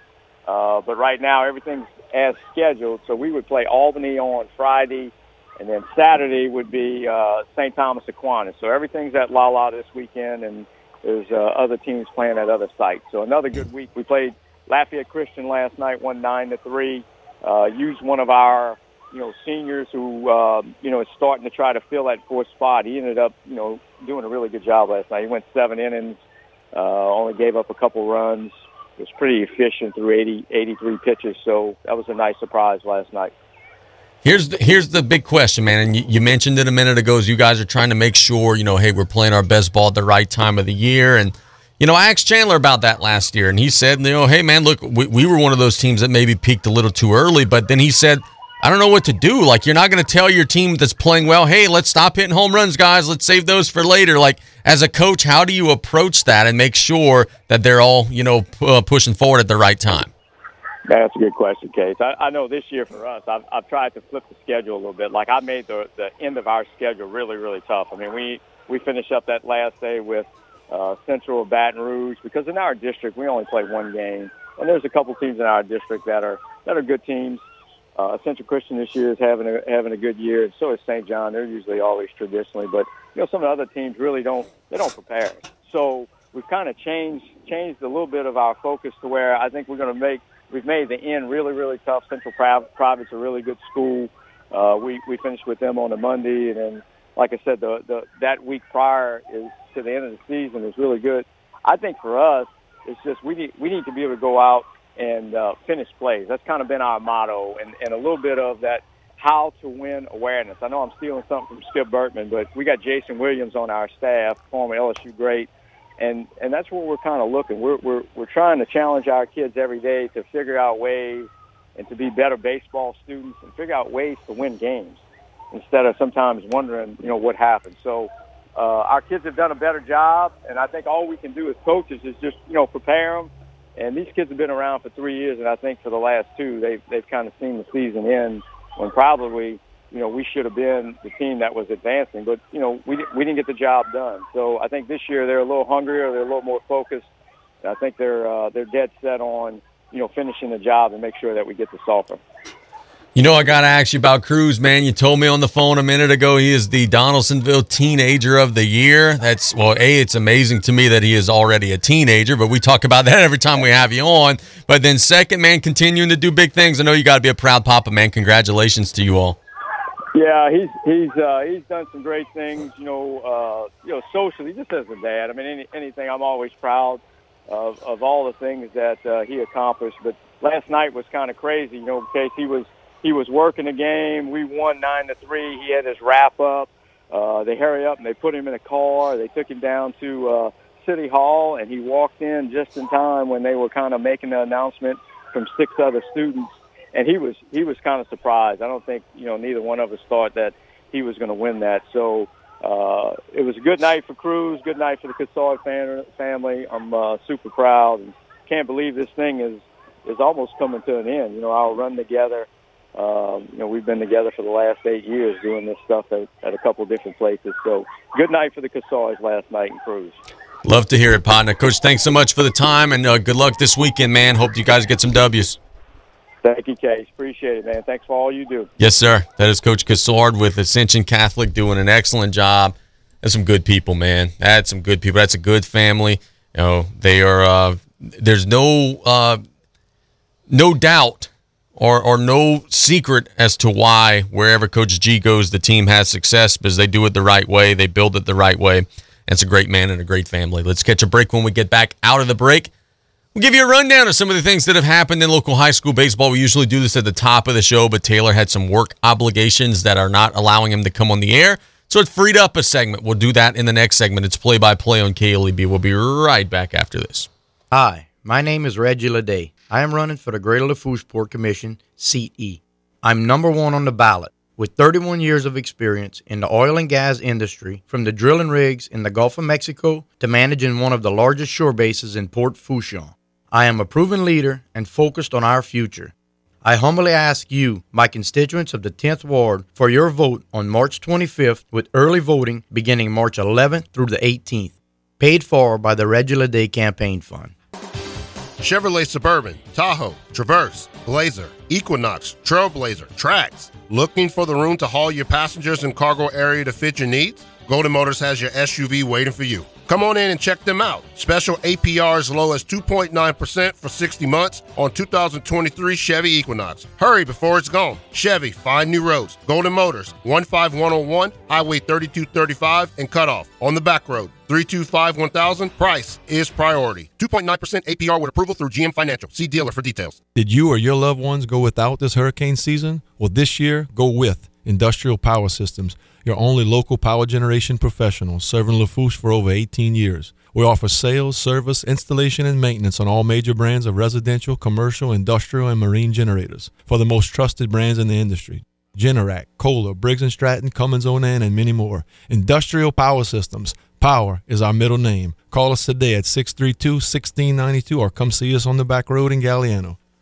Uh, but right now everything's as scheduled, so we would play Albany on Friday, and then Saturday would be uh, Saint Thomas Aquinas. So everything's at La La this weekend, and there's uh, other teams playing at other sites. So another good week. We played Lafayette Christian last night, won nine to three. Uh, used one of our, you know, seniors who, uh, you know, is starting to try to fill that fourth spot. He ended up, you know, doing a really good job last night. He went seven innings, uh, only gave up a couple runs. It was pretty efficient through eighty, eighty-three pitches. So that was a nice surprise last night. Here's the, here's the big question, man, and you, you mentioned it a minute ago, as you guys are trying to make sure, you know, hey, we're playing our best ball at the right time of the year. And, you know, I asked Chandler about that last year, and he said, you know, hey, man, look, we, we were one of those teams that maybe peaked a little too early, but then he said, I don't know what to do. Like, you're not going to tell your team that's playing well, hey, let's stop hitting home runs, guys. Let's save those for later. Like, as a coach, how do you approach that and make sure that they're all, you know, p- uh, pushing forward at the right time? That's a good question, Case. I, I know this year for us, I've, I've tried to flip the schedule a little bit. Like, I made the, the end of our schedule really, really tough. I mean, we, we finished up that last day with uh, Central Baton Rouge, because in our district, we only play one game. And there's a couple teams in our district that are that are good teams. Uh, Central Christian this year is having a, having a good year, and so is Saint John. They're usually always traditionally. But, you know, some of the other teams really don't they don't prepare. So we've kind of changed changed a little bit of our focus to where I think we're going to make – we've made the end really, really tough. Central Providence, a really good school. Uh, we, we finished with them on a Monday. And then, like I said, the, the that week prior is to the end of the season is really good. I think for us, it's just we need, we need to be able to go out and uh, finish plays. That's kind of been our motto, and, and a little bit of that how to win awareness. I know I'm stealing something from Skip Burtman, but we got Jason Williams on our staff, former L S U great. And and that's what we're kind of looking. We're we're we're trying to challenge our kids every day to figure out ways and to be better baseball students and figure out ways to win games instead of sometimes wondering, you know, what happened. So uh, our kids have done a better job, and I think all we can do as coaches is just, you know, prepare them. And these kids have been around for three years, and I think for the last two, they've, they've kind of seen the season end when probably, you know, we should have been the team that was advancing, but, you know, we we didn't get the job done. So I think this year they're a little hungrier, they're a little more focused. And I think they're uh, they're dead set on, you know, finishing the job and make sure that we get to Sulphur. You know, I got to ask you about Cruz, man. You told me on the phone a minute ago he is the Donaldsonville Teenager of the Year. That's, well, A, it's amazing to me that he is already a teenager, but we talk about that every time we have you on. But then second, man, continuing to do big things. I know you got to be a proud papa, man. Congratulations to you all. Yeah, he's he's uh, he's done some great things, you know, uh, you know, socially, just as a dad. I mean, any, anything, I'm always proud of, of all the things that uh, he accomplished. But last night was kind of crazy, you know, because he was he was working the game. We won nine to three. He had his wrap up. Uh, they hurry up and they put him in a car. They took him down to uh, City Hall, and he walked in just in time when they were kind of making the announcement from six other students. And he was he was kind of surprised. I don't think, you know, neither one of us thought that he was going to win that. So uh, it was a good night for Cruz, good night for the Cassard fam- family. I'm uh, super proud and can't believe this thing is is almost coming to an end. You know, our run together, um, you know, we've been together for the last eight years doing this stuff at, at a couple of different places. So good night for the Cassards last night in Cruz. Love to hear it, partner. Coach, thanks so much for the time, and uh, good luck this weekend, man. Hope you guys get some W's. Thank you, Case. Appreciate it, man. Thanks for all you do. Yes, sir. That is Coach Cassard with Ascension Catholic, doing an excellent job. That's some good people, man. That's some good people. That's a good family. You know, they are. Uh, there's no, uh, no doubt, or or no secret as to why wherever Coach G goes, the team has success because they do it the right way. They build it the right way. That's a great man and a great family. Let's catch a break. When we get back out of the break, we'll give you a rundown of some of the things that have happened in local high school baseball. We usually do this at the top of the show, but Taylor had some work obligations that are not allowing him to come on the air, so it freed up a segment. We'll do that in the next segment. It's play-by-play on K L E B. We'll be right back after this. Hi, my name is Reggie Lede. I am running for the Greater Lafourche Port Commission, Seat E. I'm number one on the ballot. With thirty-one years of experience in the oil and gas industry, from the drilling rigs in the Gulf of Mexico to managing one of the largest shore bases in Port Fouchon, I am a proven leader and focused on our future. I humbly ask you, my constituents of the tenth Ward, for your vote on March twenty-fifth, with early voting beginning March eleventh through the eighteenth. Paid for by the Regula Day Campaign Fund. Chevrolet Suburban, Tahoe, Traverse, Blazer, Equinox, Trailblazer, Trax. Looking for the room to haul your passengers and cargo area to fit your needs? Golden Motors has your S U V waiting for you. Come on in and check them out. Special A P R as low as two point nine percent for sixty months on two thousand twenty-three Chevy Equinox. Hurry before it's gone. Chevy, find new roads. Golden Motors, one five one oh one, Highway thirty-two thirty-five and Cutoff. On the back road, three two five one thousand. Price is priority. two point nine percent A P R with approval through G M Financial. See dealer for details. Did you or your loved ones go without this hurricane season? Well, this year, go with Industrial Power Systems, your only local power generation professional, serving Lafourche for over eighteen years. We offer sales, service, installation, and maintenance on all major brands of residential, commercial, industrial, and marine generators for the most trusted brands in the industry. Generac, Kohler, Briggs and Stratton, Cummins Onan, and many more. Industrial Power Systems. Power is our middle name. Call us today at six three two, one six nine two or come see us on the back road in Galliano.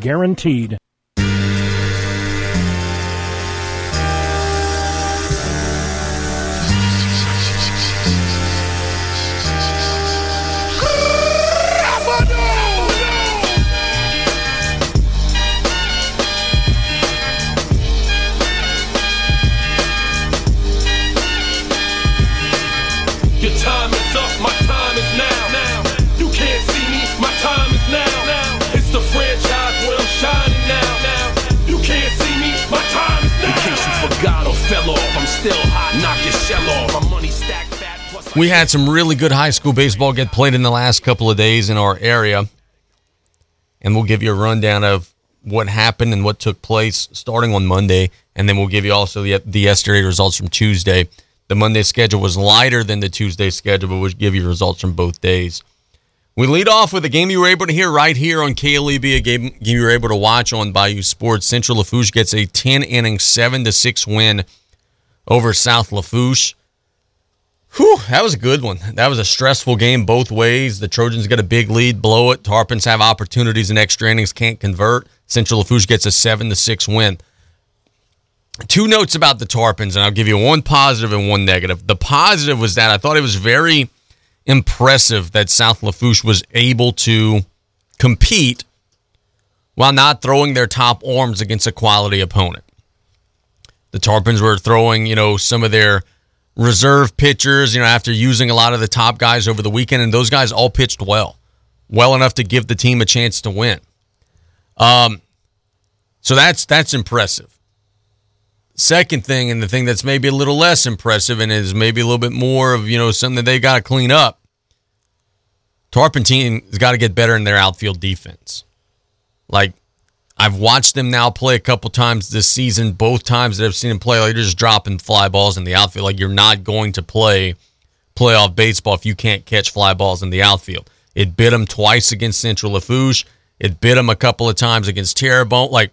guaranteed. Your time is up, my time is now. Now you can't see me, my time is now. Now it's the franchise. Shining now, now, you can't see me, my time is now. In case you forgot or fell off, I'm still hot, knock your shell off, my money stacked fat. Plus we had some really good high school baseball get played in the last couple of days in our area, and we'll give you a rundown of what happened and what took place starting on Monday, and then we'll give you also the, the yesterday results from Tuesday. The Monday schedule was lighter than the Tuesday schedule, but we'll give you results from both days. We lead off with a game you were able to hear right here on K L E B, a game you were able to watch on Bayou Sports. Central Lafourche gets a ten-inning, seven to six win over South Lafourche. Whew, that was a good one. That was a stressful game both ways. The Trojans get a big lead, blow it. Tarpons have opportunities in extra innings, can't convert. Central Lafourche gets a seven to six win. Two notes about the Tarpons, and I'll give you one positive and one negative. The positive was that I thought it was very impressive that South Lafourche was able to compete while not throwing their top arms against a quality opponent. The Tarpons were throwing, you know, some of their reserve pitchers, you know, after using a lot of the top guys over the weekend, and those guys all pitched well, well enough to give the team a chance to win. Um, so that's that's impressive. Second thing, and the thing that's maybe a little less impressive and is maybe a little bit more of, you know, something that they got to clean up, Tarpon team has got to get better in their outfield defense. Like, I've watched them now play a couple times this season, both times that I've seen them play, like, they're just dropping fly balls in the outfield. Like, you're not going to play playoff baseball if you can't catch fly balls in the outfield. It bit them twice against Central Lafourche. It bit them a couple of times against Terrebonne. Like,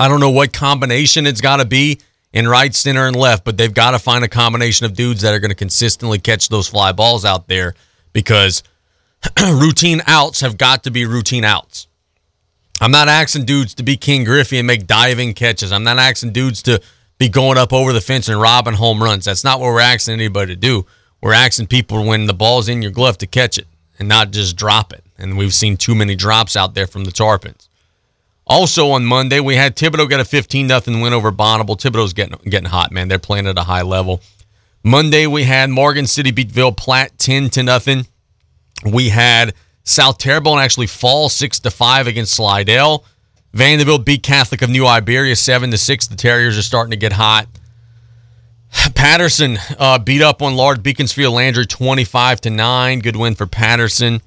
I don't know what combination it's got to be in right, center, and left, but they've got to find a combination of dudes that are going to consistently catch those fly balls out there, because routine outs have got to be routine outs. I'm not asking dudes to be King Griffey and make diving catches. I'm not asking dudes to be going up over the fence and robbing home runs. That's not what we're asking anybody to do. We're asking people when the ball's in your glove to catch it and not just drop it. And we've seen too many drops out there from the Tarpons. Also on Monday, we had Thibodaux get a fifteen nothing win over Bonneville. Thibodaux's getting, getting hot, man. They're playing at a high level. Monday, we had Morgan City beat Ville Platte ten to nothing. We had South Terrebonne actually fall six to five against Slidell. Vandebilt beat Catholic of New Iberia seven to six. The Terriers are starting to get hot. Patterson uh, beat up on Lard Beaconsfield Landry twenty-five to nine. Good win for Patterson.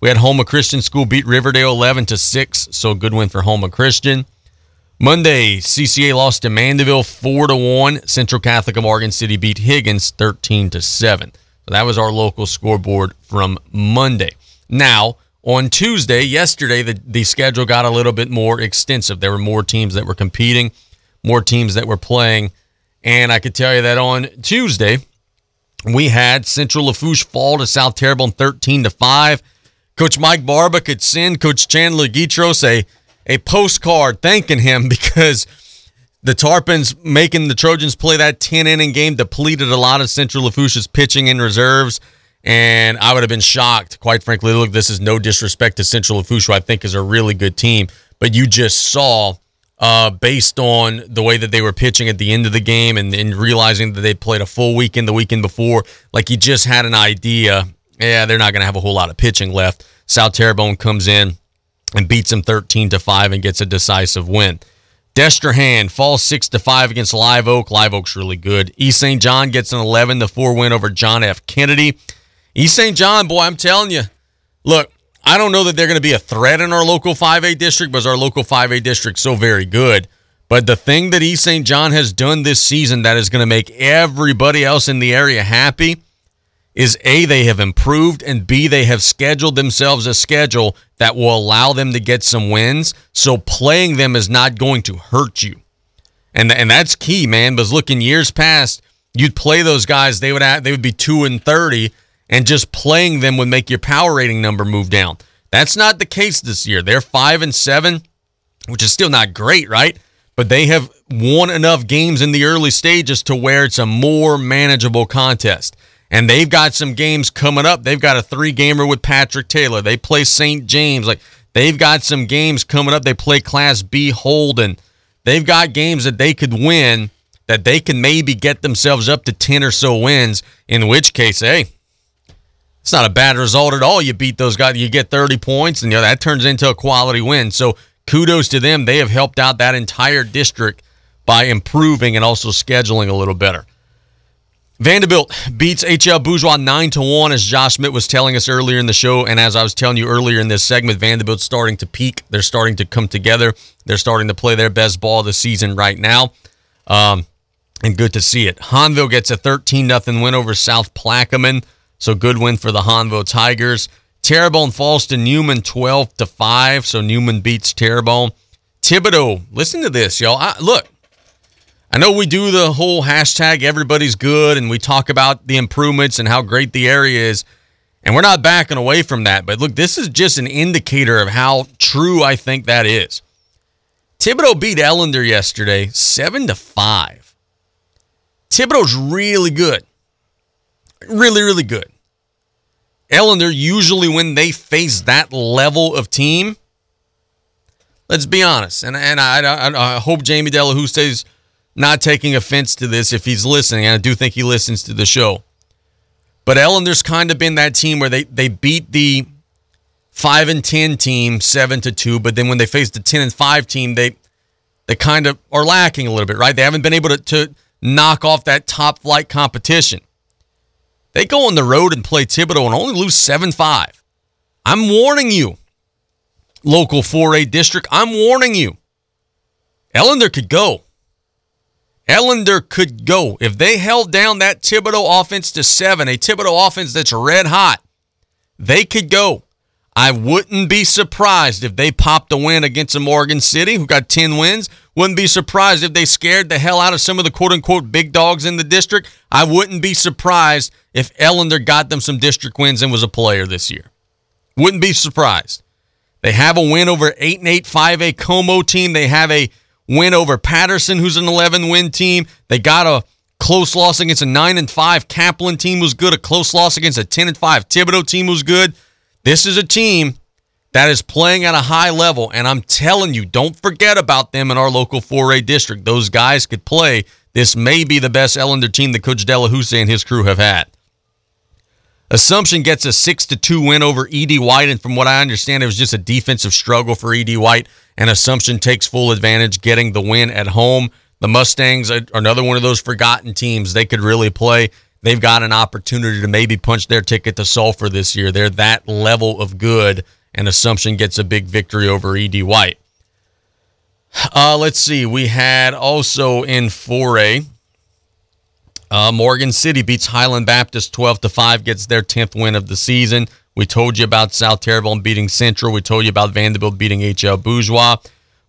We had Houma Christian School beat Riverdale eleven to six. So good win for Houma Christian. Monday, C C A lost to Mandeville four to one. Central Catholic of Morgan City beat Higgins thirteen to seven. So that was our local scoreboard from Monday. Now, on Tuesday, yesterday, the, the schedule got a little bit more extensive. There were more teams that were competing, more teams that were playing. And I could tell you that on Tuesday, we had Central Lafourche fall to South Terrebonne thirteen to five. Coach Mike Barba could send Coach Chandler Guitros a, a postcard thanking him because the Tarpons making the Trojans play that ten-inning game depleted a lot of Central Lafourche's pitching and reserves. And I would have been shocked, quite frankly. Look, this is no disrespect to Central Lafourche, who I think is a really good team. But you just saw, uh, based on the way that they were pitching at the end of the game and, and realizing that they played a full weekend the weekend before, like you just had an idea, yeah, they're not going to have a whole lot of pitching left. South Terrebonne comes in and beats them thirteen to five and gets a decisive win. Destrehan falls six to five against Live Oak. Live Oak's really good. East Saint John gets an eleven to four win over John F. Kennedy. East Saint John, boy, I'm telling you, look, I don't know that they're going to be a threat in our local five A district because our local five A district's so very good. But the thing that East Saint John has done this season that is going to make everybody else in the area happy is A, they have improved, and B, they have scheduled themselves a schedule that will allow them to get some wins. So playing them is not going to hurt you. And, and that's key, man, because look, in years past, you'd play those guys, they would have, they would be two and thirty, and just playing them would make your power rating number move down. That's not the case this year. They're five and seven, which is still not great, right? But they have won enough games in the early stages to where it's a more manageable contest. And they've got some games coming up. They've got a three-gamer with Patrick Taylor. They play Saint James. Like, they've got some games coming up. They play Class B Holden. They've got games that they could win that they can maybe get themselves up to ten or so wins, in which case, hey, it's not a bad result at all. You beat those guys. You get thirty points, and you know, that turns into a quality win. So kudos to them. They have helped out that entire district by improving and also scheduling a little better. Vandebilt beats H L Bourgeois nine to one, as Josh Smith was telling us earlier in the show. And as I was telling you earlier in this segment, Vanderbilt's starting to peak. They're starting to come together. They're starting to play their best ball of the season right now. Um, and good to see it. Hanville gets a thirteen nothing win over South Plaquemine. So good win for the Hanville Tigers. Terrebonne falls to Newman twelve to five. So Newman beats Terrebonne. Thibodaux, listen to this, y'all. I, look. I know we do the whole hashtag everybody's good and we talk about the improvements and how great the area is, and we're not backing away from that. But look, this is just an indicator of how true I think that is. Thibodaux beat Ellender yesterday seven to five. Thibodaux's really good. Really, really good. Ellender, usually when they face that level of team, let's be honest, and, and I, I, I hope Jamie Delahue stays not taking offense to this if he's listening, and I do think he listens to the show. But Ellender's kind of been that team where they, they beat the five and ten team seven to two, but then when they face the ten and five team, they they kind of are lacking a little bit, right? They haven't been able to, to knock off that top flight competition. They go on the road and play Thibodaux and only lose seven five. I'm warning you, local four A district, I'm warning you. Ellender could go. Ellender could go. If they held down that Thibodaux offense to seven, a Thibodaux offense that's red hot, they could go. I wouldn't be surprised if they popped a win against a Morgan City who got ten wins. Wouldn't be surprised if they scared the hell out of some of the quote-unquote big dogs in the district. I wouldn't be surprised if Ellender got them some district wins and was a player this year. Wouldn't be surprised. They have a win over eight and eight five A Como team. They have a win over Patterson, who's an eleven-win team. They got a close loss against a nine and five Kaplan team who's good. A close loss against a ten and five Thibodaux team who's good. This is a team that is playing at a high level, and I'm telling you, don't forget about them in our local four A district. Those guys could play. This may be the best Ellender team that Coach Dela Houssa and his crew have had. Assumption gets a six to two win over E D. White, and from what I understand, it was just a defensive struggle for E D. White, and Assumption takes full advantage, getting the win at home. The Mustangs are another one of those forgotten teams. They could really play. They've got an opportunity to maybe punch their ticket to Sulphur this year. They're that level of good, and Assumption gets a big victory over E D. White. Uh, let's see. We had also in four A, Uh, Morgan City beats Highland Baptist twelve to five, gets their tenth win of the season. We told you about South Terrebonne beating Central. We told you about Vandebilt beating H L Bourgeois.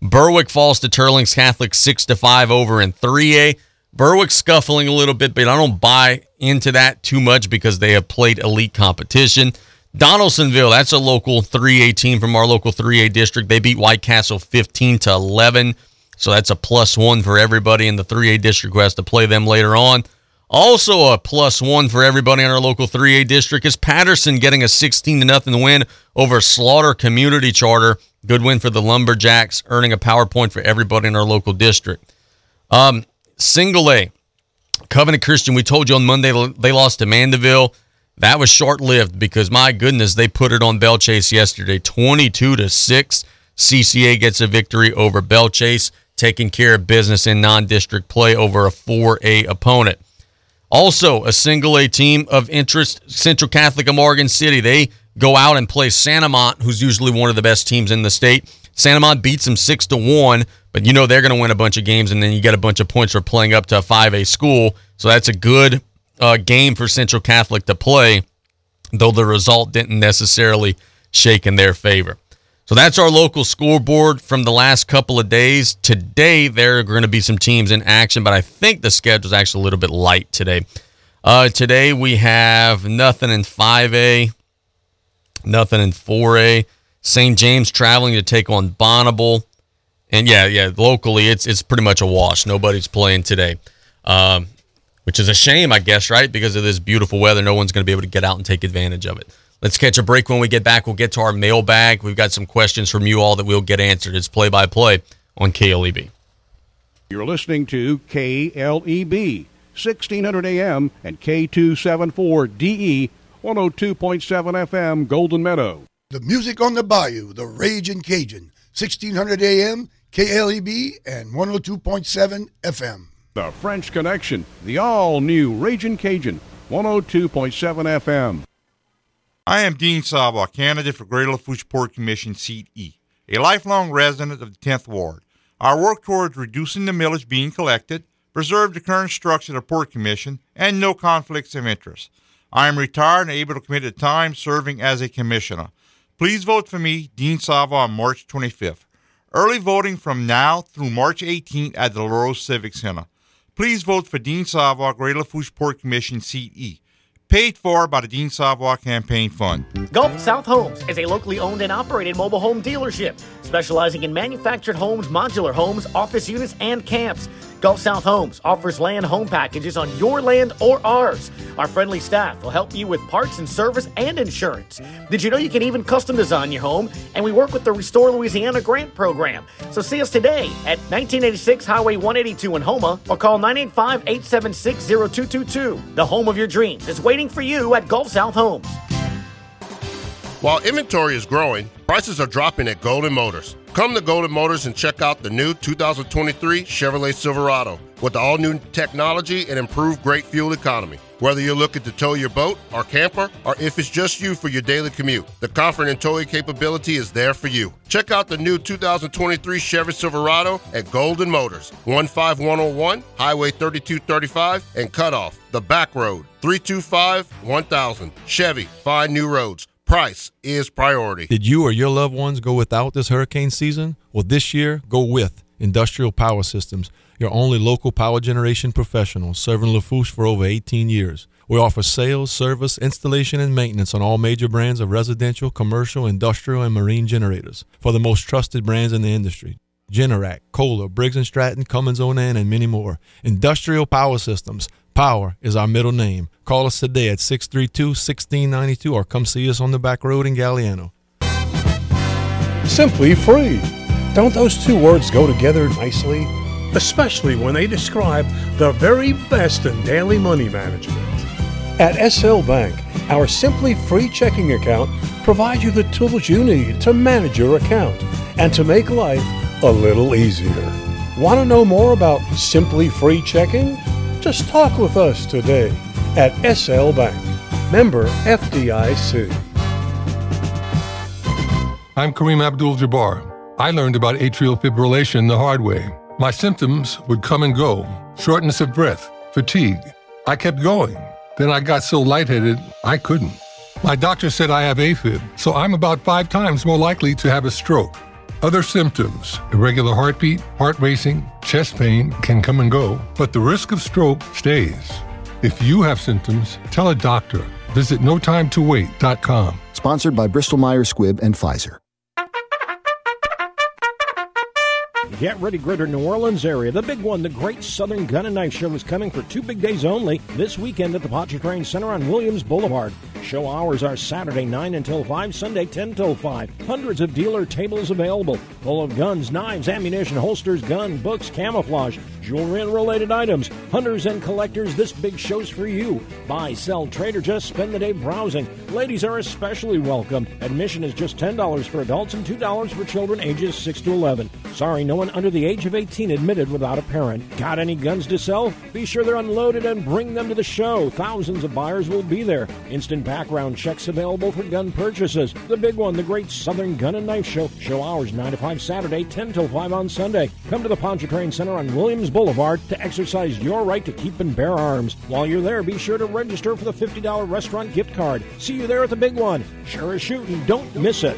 Berwick falls to Turlings Catholic six to five over in three A. Berwick scuffling a little bit, but I don't buy into that too much because they have played elite competition. Donaldsonville, that's a local three A team from our local three A district. They beat White Castle fifteen to eleven, so that's a plus one for everybody in the three A district who has to play them later on. Also a plus one for everybody in our local three A district is Patterson getting a sixteen to nothing win over Slaughter Community Charter. Good win for the Lumberjacks, earning a PowerPoint for everybody in our local district. Um, single A, Covenant Christian, we told you on Monday they lost to Mandeville. That was short-lived because, my goodness, they put it on Belle Chase yesterday, twenty-two to six. C C A gets a victory over Belle Chase, taking care of business in non-district play over a four A opponent. Also, a single-A team of interest, Central Catholic of Morgan City. They go out and play Sanamont, who's usually one of the best teams in the state. Sanamont beats them six to one, but you know they're going to win a bunch of games, and then you get a bunch of points for playing up to a five A school. So that's a good uh, game for Central Catholic to play, though the result didn't necessarily shake in their favor. So that's our local scoreboard from the last couple of days. Today, there are going to be some teams in action, but I think the schedule is actually a little bit light today. Uh, today, we have nothing in five A, nothing in four A. Saint James traveling to take on Bonneville. And, yeah, yeah, locally, it's it's pretty much a wash. Nobody's playing today, um, which is a shame, I guess, right? Because of this beautiful weather, no one's going to be able to get out and take advantage of it. Let's catch a break. When we get back, we'll get to our mailbag. We've got some questions from you all that we'll get answered. It's play-by-play on K L E B. You're listening to K L E B, sixteen hundred A M and K two seventy-four D E, one oh two point seven F M, Golden Meadow. The music on the bayou, the Ragin' Cajun, sixteen hundred A M, K L E B, and one oh two point seven F M. The French Connection, the all-new Ragin' Cajun, one oh two point seven F M. I am Dean Saba, candidate for Greater Lafourche Port Commission, Seat E, a lifelong resident of the tenth Ward. I work towards reducing the millage being collected, preserve the current structure of the Port Commission, and no conflicts of interest. I am retired and able to commit the time serving as a commissioner. Please vote for me, Dean Saba, on March twenty-fifth. Early voting from now through March eighteenth at the Laurel Civic Center. Please vote for Dean Saba, Greater Lafourche Port Commission, Seat E. Paid for by the Dean Savoy Campaign Fund. Gulf South Homes is a locally owned and operated mobile home dealership specializing in manufactured homes, modular homes, office units, and camps. Gulf South Homes offers land home packages on your land or ours. Our friendly staff will help you with parts and service and insurance. Did you know you can even custom design your home? And we work with the Restore Louisiana Grant Program. So see us today at nineteen eighty-six Highway one eighty-two in Houma or call nine eight five, eight seven six, zero two two two. The home of your dreams is waiting for you at Gulf South Homes. While inventory is growing, prices are dropping at Golden Motors. Come to Golden Motors and check out the new two thousand twenty-three Chevrolet Silverado with all new technology and improved great fuel economy. Whether you're looking to tow your boat or camper, or if it's just you for your daily commute, the comfort and towing capability is there for you. Check out the new two thousand twenty-three Chevy Silverado at Golden Motors, one five one oh one, Highway thirty-two thirty-five, and Cutoff, the back road, three two five, one thousand. Chevy, find new roads. Price is priority. Did you or your loved ones go without this hurricane season? Well, this year, go with Industrial Power Systems, your only local power generation professional, serving Lafourche for over eighteen years. We offer sales, service, installation, and maintenance on all major brands of residential, commercial, industrial, and marine generators for the most trusted brands in the industry. Generac, Kohler, Briggs and Stratton, Cummins Onan, and many more. Industrial Power Systems. Power is our middle name. Call us today at six three two, one six nine two or come see us on the back road in Galliano. Simply free. Don't those two words go together nicely? Especially when they describe the very best in daily money management. At S L Bank, our Simply Free checking account provides you the tools you need to manage your account and to make life a little easier. Want to know more about Simply Free checking? Just talk with us today at S L Bank. Member F D I C. I'm Kareem Abdul-Jabbar. I learned about atrial fibrillation the hard way. My symptoms would come and go. Shortness of breath, fatigue. I kept going. Then I got so lightheaded, I couldn't. My doctor said I have AFib, so I'm about five times more likely to have a stroke. Other symptoms, irregular heartbeat, heart racing, chest pain can come and go, but the risk of stroke stays. If you have symptoms, tell a doctor. Visit no time to wait dot com. Sponsored by Bristol-Myers Squibb and Pfizer. Get ready, Greater New Orleans area. The big one, the Great Southern Gun and Knife Show, is coming for two big days only this weekend at the Pontchartrain Center on Williams Boulevard. Show hours are Saturday nine until five, Sunday ten till five. Hundreds of dealer tables available, full of guns, knives, ammunition, holsters, gun, books, camouflage, jewelry, and related items. Hunters and collectors, this big show's for you. Buy, sell, trade, or just spend the day browsing. Ladies are especially welcome. Admission is just ten dollars for adults and two dollars for children ages six to eleven. Sorry, no one under the age of eighteen admitted without a parent. Got any guns to sell? Be sure they're unloaded and bring them to the show. Thousands of buyers will be there. Instant background checks available for gun purchases. The big one, the Great Southern Gun and Knife Show. Show hours nine to five Saturday, ten till five on Sunday. Come to the Pontchartrain Center on Williams Boulevard to exercise your right to keep and bear arms. While you're there, be sure to register for the fifty dollars restaurant gift card. See you there at the big one. Sure is shooting. Don't miss it.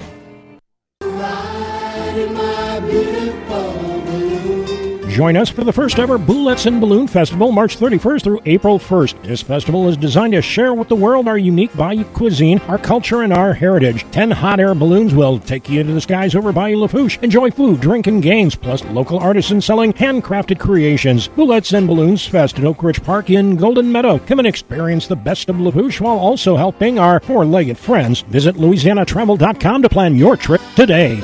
Ride in my beautiful balloon. Join us for the first ever Bullets and Balloon Festival, March thirty-first through April first. This festival is designed to share with the world our unique Bayou cuisine, our culture, and our heritage. Ten hot air balloons will take you into the skies over Bayou Lafourche. Enjoy food, drink, and games, plus local artisans selling handcrafted creations. Bullets and Balloons Fest at Oak Ridge Park in Golden Meadow. Come and experience the best of Lafourche while also helping our four-legged friends. Visit Louisiana Travel dot com to plan your trip today.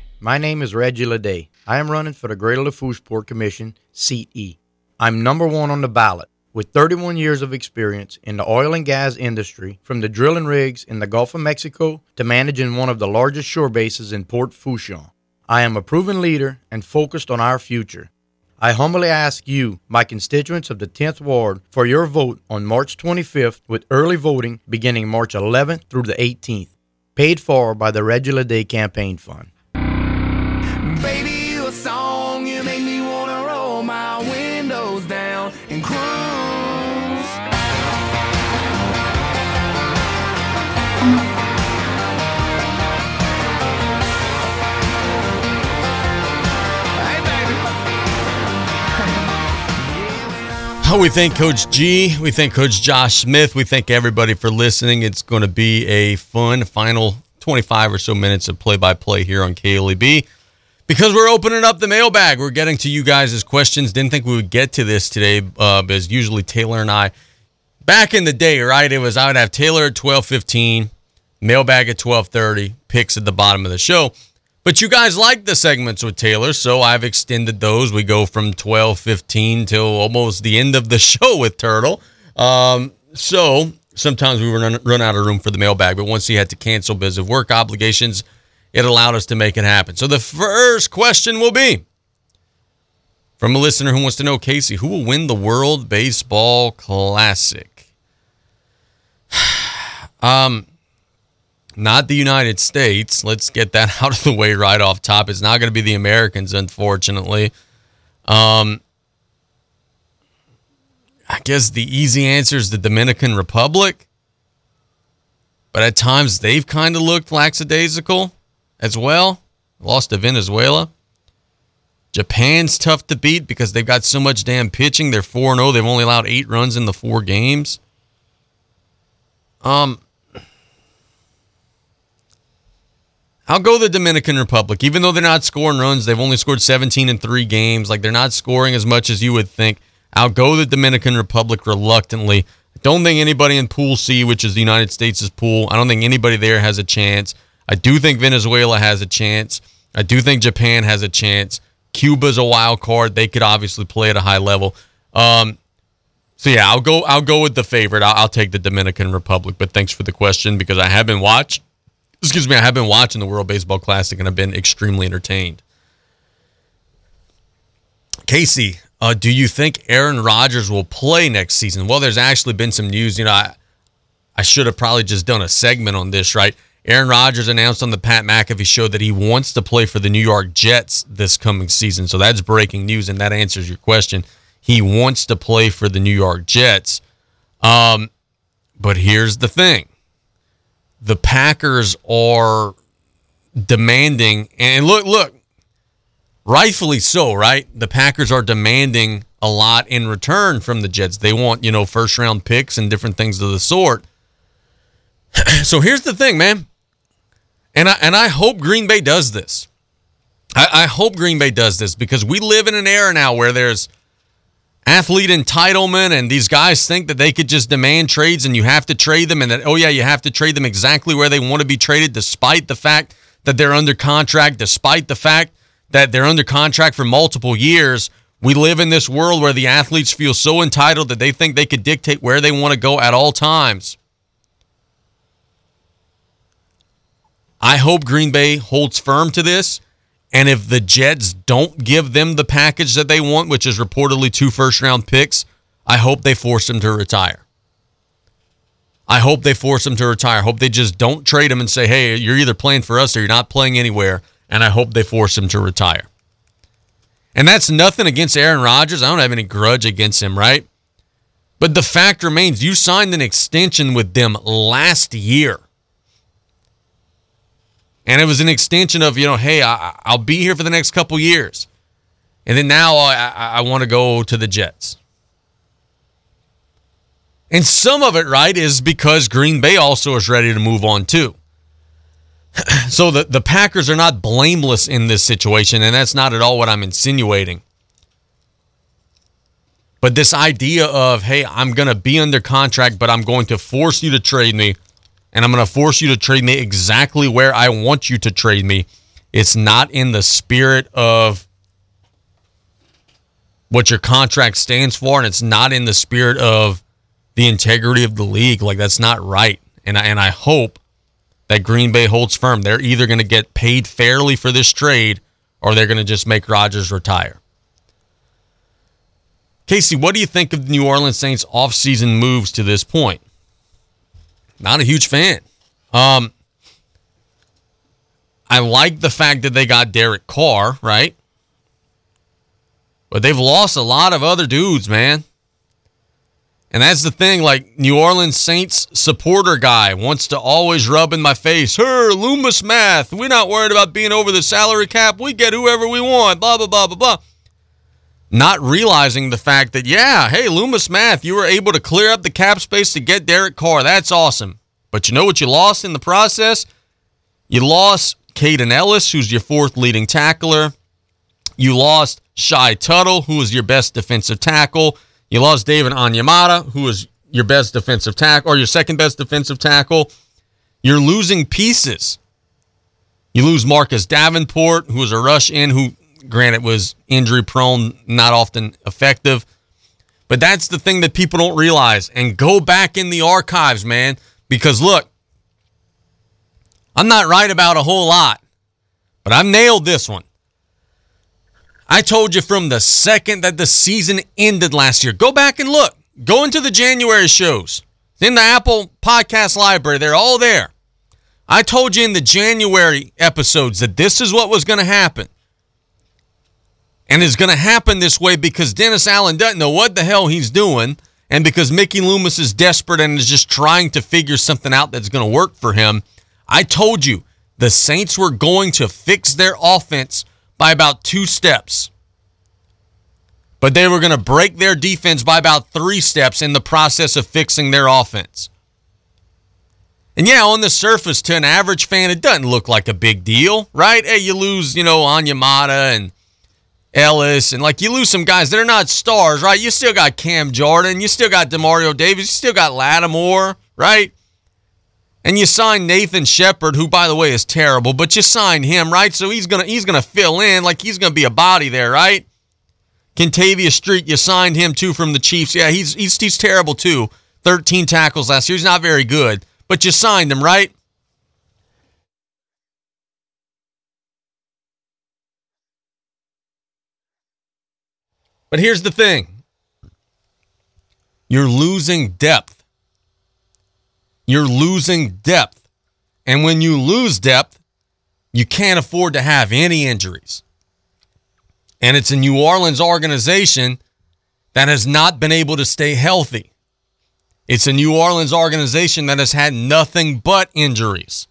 my name is Reggie Lede. I am running for the Greater Lafourche Port Commission, Seat E. I'm number one on the ballot with thirty-one years of experience in the oil and gas industry, from the drilling rigs in the Gulf of Mexico to managing one of the largest shore bases in Port Fouchon. I am a proven leader and focused on our future. I humbly ask you, my constituents of the tenth Ward, for your vote on March twenty-fifth, with early voting beginning March eleventh through the eighteenth, paid for by the Reggie Lede Campaign Fund. Baby, We thank Coach G. We thank Coach Josh Smith. We thank everybody for listening. It's going to be a fun final twenty-five or so minutes of play-by-play here on K L E B because we're opening up the mailbag. We're getting to you guys' questions. Didn't think we would get to this today uh, because usually Taylor and I, back in the day, right, it was I would have Taylor at twelve fifteen, mailbag at twelve thirty, picks at the bottom of the show. But you guys like the segments with Taylor, so I've extended those. We go from twelve fifteen till almost the end of the show with Turtle. Um, so sometimes we run, run out of room for the mailbag, but once he had to cancel because of work obligations, it allowed us to make it happen. So the first question will be from a listener who wants to know, Casey, who will win the World Baseball Classic? um... Not the United States. Let's get that out of the way right off top. It's not going to be the Americans, unfortunately. Um, I guess the easy answer is the Dominican Republic. But at times, they've kind of looked lackadaisical as well. Lost to Venezuela. Japan's tough to beat because they've got so much damn pitching. They're four and oh. They've only allowed eight runs in the four games. Um... I'll go the Dominican Republic. Even though they're not scoring runs, they've only scored seventeen in three games. Like, they're not scoring as much as you would think. I'll go the Dominican Republic reluctantly. I don't think anybody in Pool C, which is the United States' pool, I don't think anybody there has a chance. I do think Venezuela has a chance. I do think Japan has a chance. Cuba's a wild card. They could obviously play at a high level. Um, so, yeah, I'll go I'll go with the favorite. I'll, I'll take the Dominican Republic. But thanks for the question because I have been watching. Excuse me, I have been watching the World Baseball Classic, and I've been extremely entertained. Casey, uh, do you think Aaron Rodgers will play next season? Well, there's actually been some news. You know, I, I should have probably just done a segment on this, right? Aaron Rodgers announced on the Pat McAfee show that he wants to play for the New York Jets this coming season. So that's breaking news, and that answers your question. He wants to play for the New York Jets. Um, but here's the thing. The Packers are demanding, and look, look, rightfully so, right? The Packers are demanding a lot in return from the Jets. They want, you know, first-round picks and different things of the sort. So here's the thing, man, and I and I hope Green Bay does this. I, I hope Green Bay does this because we live in an era now where there's athlete entitlement, and these guys think that they could just demand trades and you have to trade them, and that, oh yeah, you have to trade them exactly where they want to be traded despite the fact that they're under contract, despite the fact that they're under contract for multiple years. We live in this world where the athletes feel so entitled that they think they could dictate where they want to go at all times. I hope Green Bay holds firm to this. And if the Jets don't give them the package that they want, which is reportedly two first-round picks, I hope they force him to retire. I hope they force him to retire. I hope they just don't trade him and say, hey, you're either playing for us or you're not playing anywhere, and I hope they force him to retire. And that's nothing against Aaron Rodgers. I don't have any grudge against him, right? But the fact remains, you signed an extension with them last year. And it was an extension of, you know, hey, I, I'll be here for the next couple years. And then now I, I, I want to go to the Jets. And some of it, right, is because Green Bay also is ready to move on too. So the, the Packers are not blameless in this situation, and that's not at all what I'm insinuating. But this idea of, hey, I'm going to be under contract, but I'm going to force you to trade me, and I'm going to force you to trade me exactly where I want you to trade me. It's not in the spirit of what your contract stands for, and it's not in the spirit of the integrity of the league. Like, that's not right. And I, and I hope that Green Bay holds firm. They're either going to get paid fairly for this trade, or they're going to just make Rodgers retire. Casey, what do you think of the New Orleans Saints offseason moves to this point? Not a huge fan. Um, I like the fact that they got Derek Carr, right? But they've lost a lot of other dudes, man. And that's the thing, like, New Orleans Saints supporter guy wants to always rub in my face, her, Loomis math, we're not worried about being over the salary cap, we get whoever we want, blah, blah, blah, blah, blah. Not realizing the fact that, yeah, hey, Loomis math, you were able to clear up the cap space to get Derek Carr. That's awesome. But you know what you lost in the process? You lost Caden Ellis, who's your fourth leading tackler. You lost Shai Tuttle, who is your best defensive tackle. You lost David Onyemata, who is your best defensive tackle, or your second best defensive tackle. You're losing pieces. You lose Marcus Davenport, who is a rush in, who, granted, was injury prone, not often effective. But that's the thing that people don't realize. And go back in the archives, man, because look, I'm not right about a whole lot, but I've nailed this one. I told you from the second that the season ended last year. Go back and look. Go into the January shows. It's in the Apple Podcast Library. They're all there. I told you in the January episodes that this is what was going to happen. And it's going to happen this way because Dennis Allen doesn't know what the hell he's doing, and because Mickey Loomis is desperate and is just trying to figure something out that's going to work for him. I told you the Saints were going to fix their offense by about two steps. But they were going to break their defense by about three steps in the process of fixing their offense. And yeah, on the surface, to an average fan, it doesn't look like a big deal, right? Hey, you lose, you know, Onyemata and Ellis, and like you lose some guys that are not stars, right? You still got Cam Jordan, you still got DeMario Davis, you still got Lattimore, right? And you sign Nathan Shepard, who, by the way, is terrible, but you signed him, right? So he's going to he's gonna fill in, like he's going to be a body there, right? Kentavious Street, you signed him, too, from the Chiefs. Yeah, he's, he's, he's terrible, too. thirteen tackles last year. He's not very good, but you signed him, right? But here's the thing. You're losing depth. You're losing depth. And when you lose depth, you can't afford to have any injuries. And it's a New Orleans organization that has not been able to stay healthy. It's a New Orleans organization that has had nothing but injuries.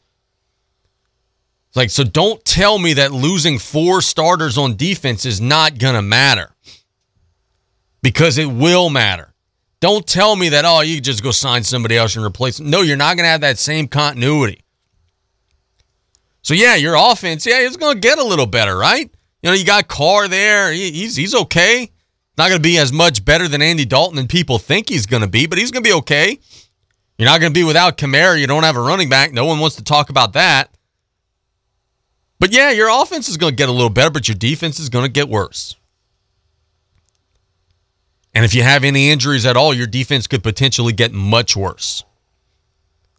It's like, so don't tell me that losing four starters on defense is not going to matter, because it will matter. Don't tell me that, oh, you can just go sign somebody else and replace them. No, you're not going to have that same continuity. So, yeah, your offense, yeah, it's going to get a little better, right? You know, you got Carr there. He, he's he's okay. Not going to be as much better than Andy Dalton and people think he's going to be, but he's going to be okay. You're not going to be without Kamara. You don't have a running back. No one wants to talk about that. But, yeah, your offense is going to get a little better, but your defense is going to get worse. And if you have any injuries at all, your defense could potentially get much worse.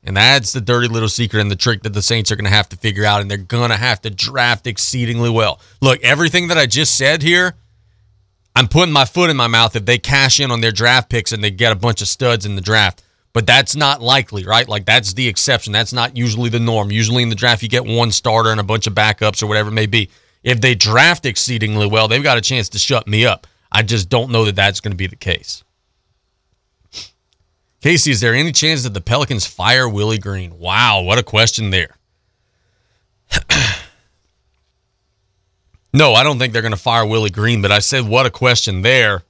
And that's the dirty little secret and the trick that the Saints are going to have to figure out, and they're going to have to draft exceedingly well. Look, everything that I just said here, I'm putting my foot in my mouth if they cash in on their draft picks and they get a bunch of studs in the draft. But that's not likely, right? Like, that's the exception. That's not usually the norm. Usually in the draft, you get one starter and a bunch of backups or whatever it may be. If they draft exceedingly well, they've got a chance to shut me up. I just don't know that that's going to be the case. Casey, is there any chance that the Pelicans fire Willie Green? Wow, what a question there. No, I don't think they're going to fire Willie Green, but I said what a question there.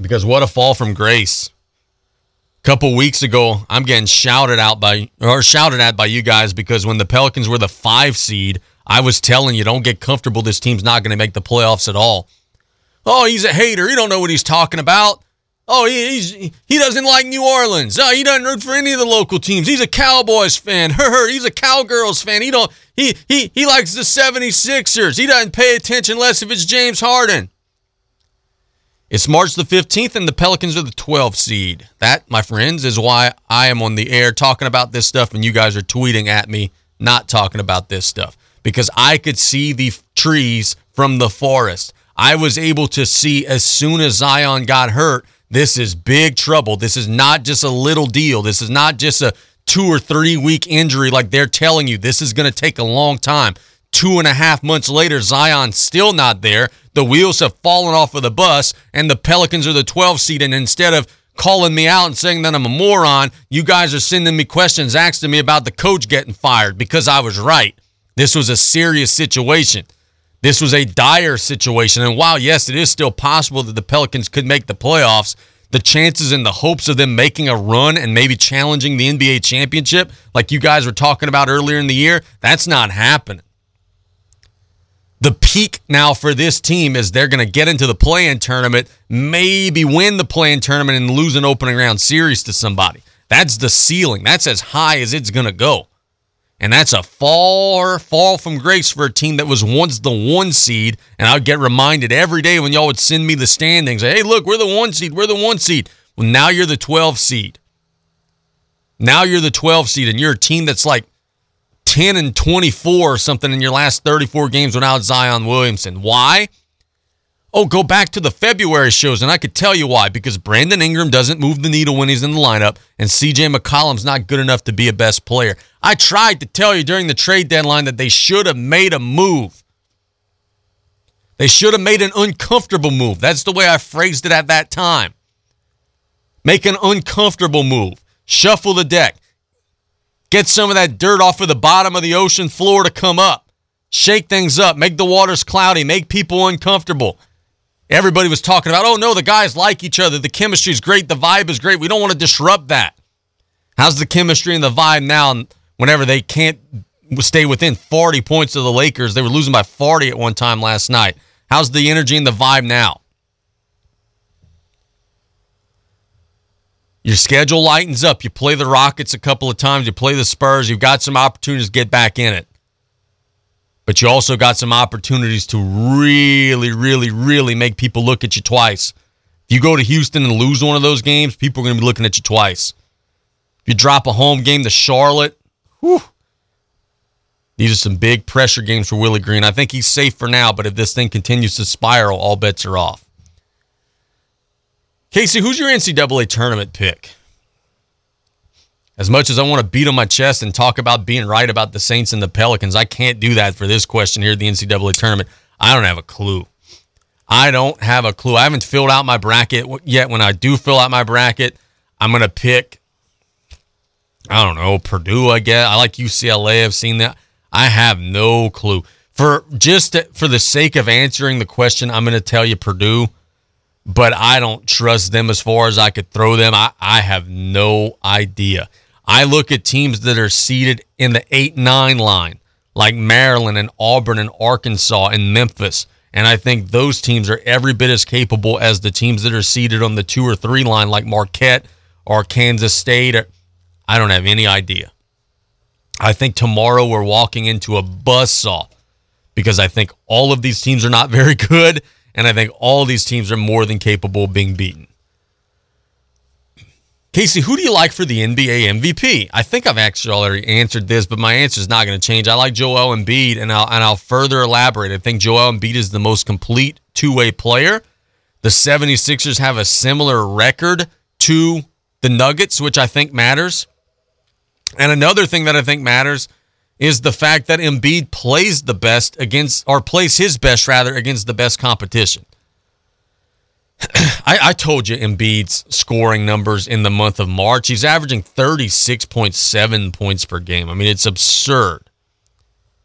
Because what a fall from grace. A couple weeks ago, I'm getting shouted out by or shouted at by you guys because when the Pelicans were the five seed, I was telling you, don't get comfortable. This team's not going to make the playoffs at all. Oh, he's a hater. He don't know what he's talking about. Oh, he, he's, he doesn't like New Orleans. Oh, he doesn't root for any of the local teams. He's a Cowboys fan. He's a Cowgirls fan. He don't. He he he likes the seventy-sixers. He doesn't pay attention unless if it's James Harden. It's March the fifteenth, and the Pelicans are the twelfth seed. That, my friends, is why I am on the air talking about this stuff, and you guys are tweeting at me not talking about this stuff. Because I could see the trees from the forest. I was able to see as soon as Zion got hurt, this is big trouble. This is not just a little deal. This is not just a two or three week injury like they're telling you. This is going to take a long time. Two and a half months later, Zion's still not there. The wheels have fallen off of the bus, and the Pelicans are the twelve seed. And instead of calling me out and saying that I'm a moron, you guys are sending me questions asking me about the coach getting fired because I was right. This was a serious situation. This was a dire situation. And while, yes, it is still possible that the Pelicans could make the playoffs, the chances and the hopes of them making a run and maybe challenging the N B A championship, like you guys were talking about earlier in the year, that's not happening. The peak now for this team is they're going to get into the play-in tournament, maybe win the play-in tournament, and lose an opening round series to somebody. That's the ceiling. That's as high as it's going to go. And that's a far fall from grace for a team that was once the one seed. And I would get reminded every day when y'all would send me the standings. Hey, look, we're the one seed. We're the one seed. Well, now you're the twelve seed. Now you're the twelve seed, and you're a team that's like ten and twenty-four or something in your last thirty-four games without Zion Williamson. Why? Oh, go back to the February shows, and I could tell you why. Because Brandon Ingram doesn't move the needle when he's in the lineup, and C J McCollum's not good enough to be a best player. I tried to tell you during the trade deadline that they should have made a move. They should have made an uncomfortable move. That's the way I phrased it at that time. Make an uncomfortable move. Shuffle the deck. Get some of that dirt off of the bottom of the ocean floor to come up. Shake things up. Make the waters cloudy. Make people uncomfortable. Everybody was talking about, oh, no, the guys like each other. The chemistry is great. The vibe is great. We don't want to disrupt that. How's the chemistry and the vibe now whenever they can't stay within forty points of the Lakers? They were losing by forty at one time last night. How's the energy and the vibe now? Your schedule lightens up. You play the Rockets a couple of times. You play the Spurs. You've got some opportunities to get back in it. But you also got some opportunities to really, really, really make people look at you twice. If you go to Houston and lose one of those games, people are going to be looking at you twice. If you drop a home game to Charlotte, whew, these are some big pressure games for Willie Green. I think he's safe for now, but if this thing continues to spiral, all bets are off. Casey, who's your N C double A tournament pick? As much as I want to beat on my chest and talk about being right about the Saints and the Pelicans, I can't do that for this question here at the N C double A tournament. I don't have a clue. I don't have a clue. I haven't filled out my bracket yet. When I do fill out my bracket, I'm going to pick, I don't know, Purdue, I guess. I like U C L A. I've seen that. I have no clue. For just to, for the sake of answering the question, I'm going to tell you Purdue, but I don't trust them as far as I could throw them. I, I have no idea. I look at teams that are seated in the eight nine line, like Maryland and Auburn and Arkansas and Memphis, and I think those teams are every bit as capable as the teams that are seated on the two or three line, like Marquette or Kansas State. Or, I don't have any idea. I think tomorrow we're walking into a buzzsaw because I think all of these teams are not very good, and I think all of these teams are more than capable of being beaten. Casey, who do you like for the N B A M V P? I think I've actually already answered this, but my answer is not going to change. I like Joel Embiid, and I'll, and I'll further elaborate. I think Joel Embiid is the most complete two-way player. The 76ers have a similar record to the Nuggets, which I think matters. And another thing that I think matters is the fact that Embiid plays the best against, or plays his best, rather, against the best competition. I, I told you Embiid's scoring numbers in the month of March. He's averaging thirty-six point seven points per game. I mean, it's absurd.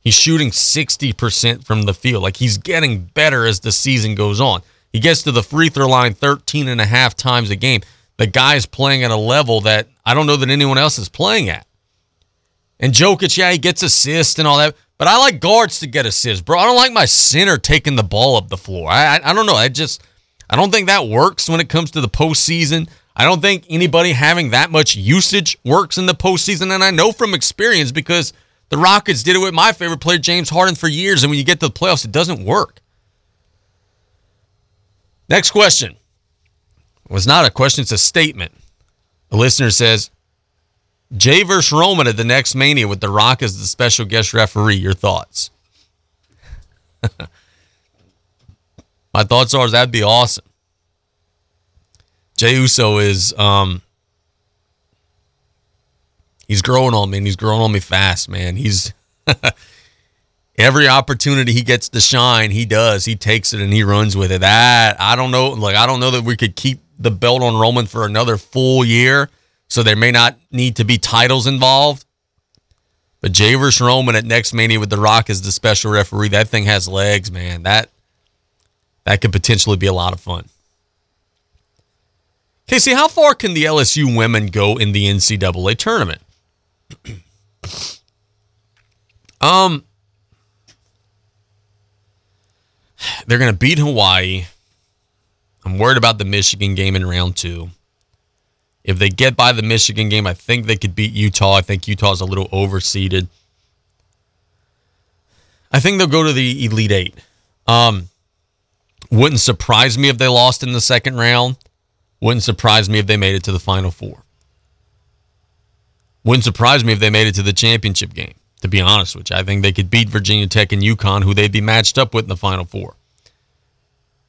He's shooting sixty percent from the field. Like, he's getting better as the season goes on. He gets to the free throw line thirteen and a half times a game. The guy's playing at a level that I don't know that anyone else is playing at. And Jokic, yeah, he gets assists and all that, but I like guards to get assists, bro. I don't like my center taking the ball up the floor. I, I, I don't know. I just... I don't think that works when it comes to the postseason. I don't think anybody having that much usage works in the postseason. And I know from experience because the Rockets did it with my favorite player, James Harden, for years. And when you get to the playoffs, it doesn't work. Next question. Well, it's not a question. It's a statement. A listener says, Jay versus Roman at the next Mania with the Rock as the special guest referee. Your thoughts? My thoughts are that'd be awesome. Jey Uso is, um, he's growing on me, and he's growing on me fast, man. He's Every opportunity he gets to shine, he does. He takes it and he runs with it. That I don't know. Like, I don't know that we could keep the belt on Roman for another full year, so there may not need to be titles involved. But Jay versus Roman at Next Mania with The Rock as the special referee, that thing has legs, man. That that could potentially be a lot of fun. Casey, how far can the L S U women go in the N C double A tournament? um. They're going to beat Hawaii. I'm worried about the Michigan game in round two. If they get by the Michigan game, I think they could beat Utah. I think Utah's a little overseeded. I think they'll go to the Elite Eight. Um, wouldn't surprise me if they lost in the second round. Wouldn't surprise me if they made it to the Final Four. Wouldn't surprise me if they made it to the championship game, to be honest with you. I think they could beat Virginia Tech and UConn, who they'd be matched up with in the Final Four.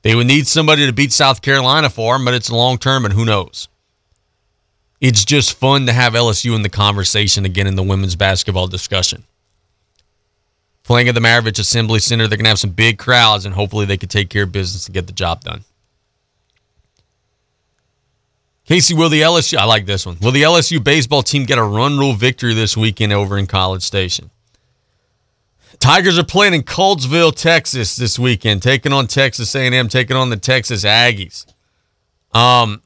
They would need somebody to beat South Carolina for them, but it's long term, and who knows? It's just fun to have L S U in the conversation again in the women's basketball discussion. Playing at the Maravich Assembly Center, they're going to have some big crowds, and hopefully they can take care of business and get the job done. Casey, will the L S U, I like this one. Will the L S U baseball team get a run rule victory this weekend over in College Station? Tigers are playing in Colesville, Texas this weekend, taking on Texas A and M, taking on the Texas Aggies. Um,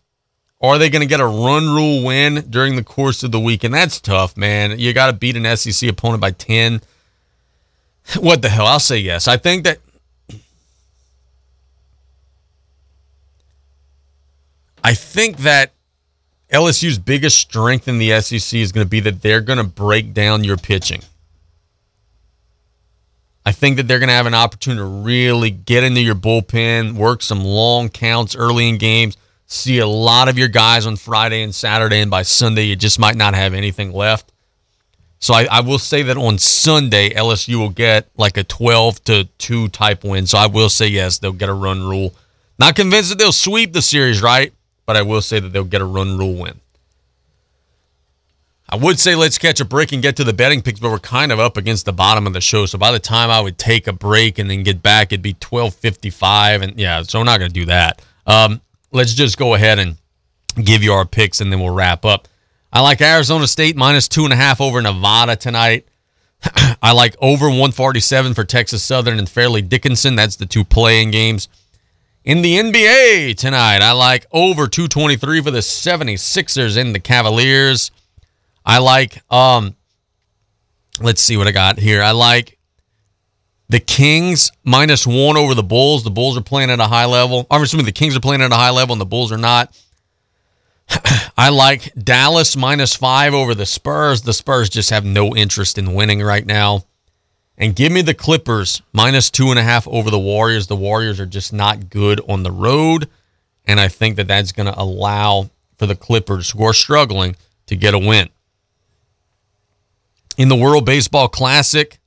are they going to get a run rule win during the course of the weekend? That's tough, man. You got to beat an S E C opponent by ten. What the hell? I'll say yes. I think that I think that L S U's biggest strength in the S E C is going to be that they're going to break down your pitching. I think that they're going to have an opportunity to really get into your bullpen, work some long counts early in games, see a lot of your guys on Friday and Saturday, and by Sunday you just might not have anything left. So I, I will say that on Sunday, L S U will get like a twelve to two type win. So I will say yes, they'll get a run rule. Not convinced that they'll sweep the series, right? But I will say that they'll get a run rule win. I would say let's catch a break and get to the betting picks, but we're kind of up against the bottom of the show. So by the time I would take a break and then get back, it'd be twelve fifty-five. And yeah, so I'm not going to do that. Um, let's just go ahead and give you our picks, and then we'll wrap up. I like Arizona State minus two and a half over Nevada tonight. I like over one forty-seven for Texas Southern and Fairleigh Dickinson. That's the two play-in games. In the N B A tonight, I like over two twenty-three for the seventy-sixers and the Cavaliers. I like, um, let's see what I got here. I like the Kings minus one over the Bulls. The Bulls are playing at a high level. I'm assuming the Kings are playing at a high level and the Bulls are not. I like Dallas minus five over the Spurs. The Spurs just have no interest in winning right now. And give me the Clippers, minus two and a half over the Warriors. The Warriors are just not good on the road, and I think that that's going to allow for the Clippers, who are struggling, to get a win. In the World Baseball Classic,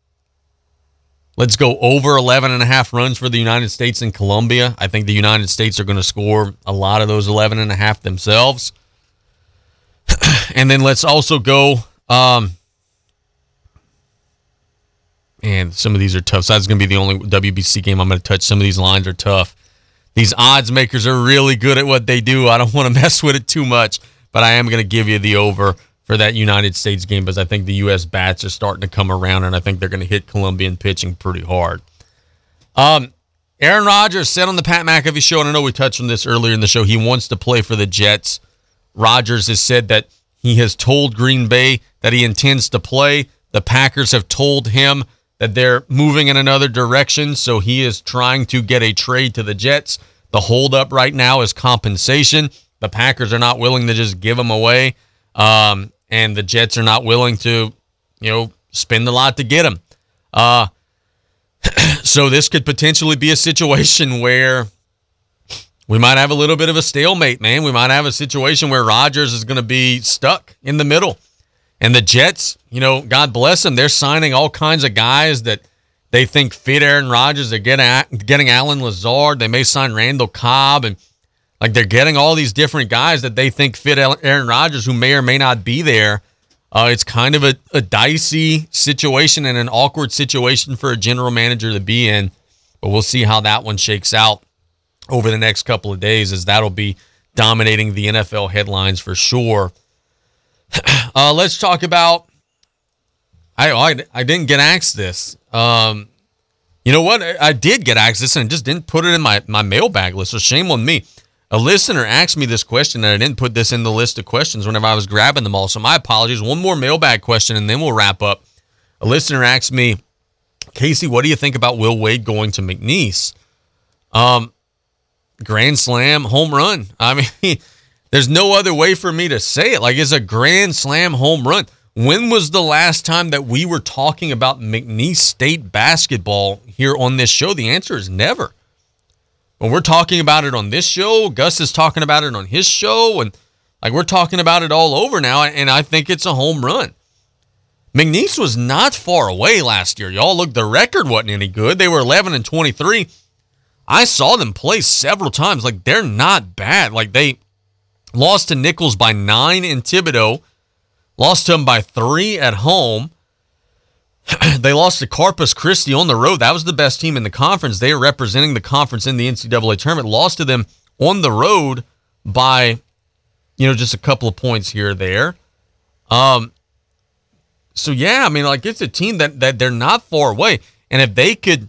let's go over eleven and a half runs for the United States and Colombia. I think the United States are going to score a lot of those eleven and a half themselves. And then let's also go... Um, And some of these are tough. So that's going to be the only W B C game I'm going to touch. Some of these lines are tough. These odds makers are really good at what they do. I don't want to mess with it too much, but I am going to give you the over for that United States game because I think the U S bats are starting to come around, and I think they're going to hit Colombian pitching pretty hard. Um, Aaron Rodgers said on the Pat McAfee show, and I know we touched on this earlier in the show, he wants to play for the Jets. Rodgers has said that he has told Green Bay that he intends to play. The Packers have told him that they're moving in another direction, so he is trying to get a trade to the Jets. The holdup right now is compensation. The Packers are not willing to just give him away, um, and the Jets are not willing to, you know, spend a lot to get him. Uh, so this could potentially be a situation where we might have a little bit of a stalemate, man. We might have a situation where Rodgers is going to be stuck in the middle. And the Jets, you know, God bless them, they're signing all kinds of guys that they think fit Aaron Rodgers. They're getting getting Alan Lazard. They may sign Randall Cobb. And, like, they're getting all these different guys that they think fit Aaron Rodgers who may or may not be there. Uh, it's kind of a, a dicey situation and an awkward situation for a general manager to be in, but we'll see how that one shakes out over the next couple of days, as that'll be dominating the N F L headlines for sure. Uh, let's talk about, I, I I didn't get asked this. Um, you know what? I, I did get asked this and just didn't put it in my, my mailbag list, so shame on me. A listener asked me this question, and I didn't put this in the list of questions whenever I was grabbing them all, so my apologies. One more mailbag question, and then we'll wrap up. A listener asked me, Casey, what do you think about Will Wade going to McNeese? Um, grand slam, home run. I mean, there's no other way for me to say it. Like, it's a grand slam home run. When was the last time that we were talking about McNeese State basketball here on this show? The answer is never. When we're talking about it on this show, Gus is talking about it on his show, and like we're talking about it all over now, and I think it's a home run. McNeese was not far away last year. Y'all, look, the record wasn't any good. They were eleven and twenty-three. I saw them play several times. Like, they're not bad. Like, they lost to Nichols by nine in Thibodaux, lost to them by three at home. They lost to Corpus Christi on the road. That was the best team in the conference. They are representing the conference in the N C double A tournament. Lost to them on the road by, you know, just a couple of points here or there. Um, so, yeah, I mean, like, it's a team that, that they're not far away. And if they could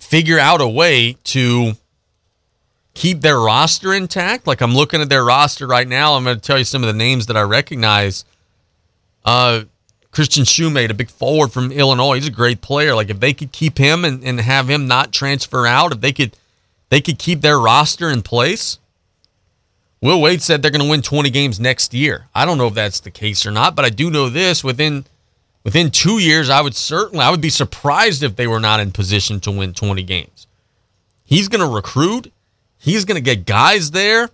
figure out a way to keep their roster intact, like I'm looking at their roster right now, I'm going to tell you some of the names that I recognize. Uh, Christian Shoemate, a big forward from Illinois. He's a great player. Like, if they could keep him and, and have him not transfer out, if they could they could keep their roster in place. Will Wade said they're going to win twenty games next year. I don't know if that's the case or not, but I do know this. Within within two years, I would certainly I would be surprised if they were not in position to win twenty games. He's going to recruit. He's going to get guys there.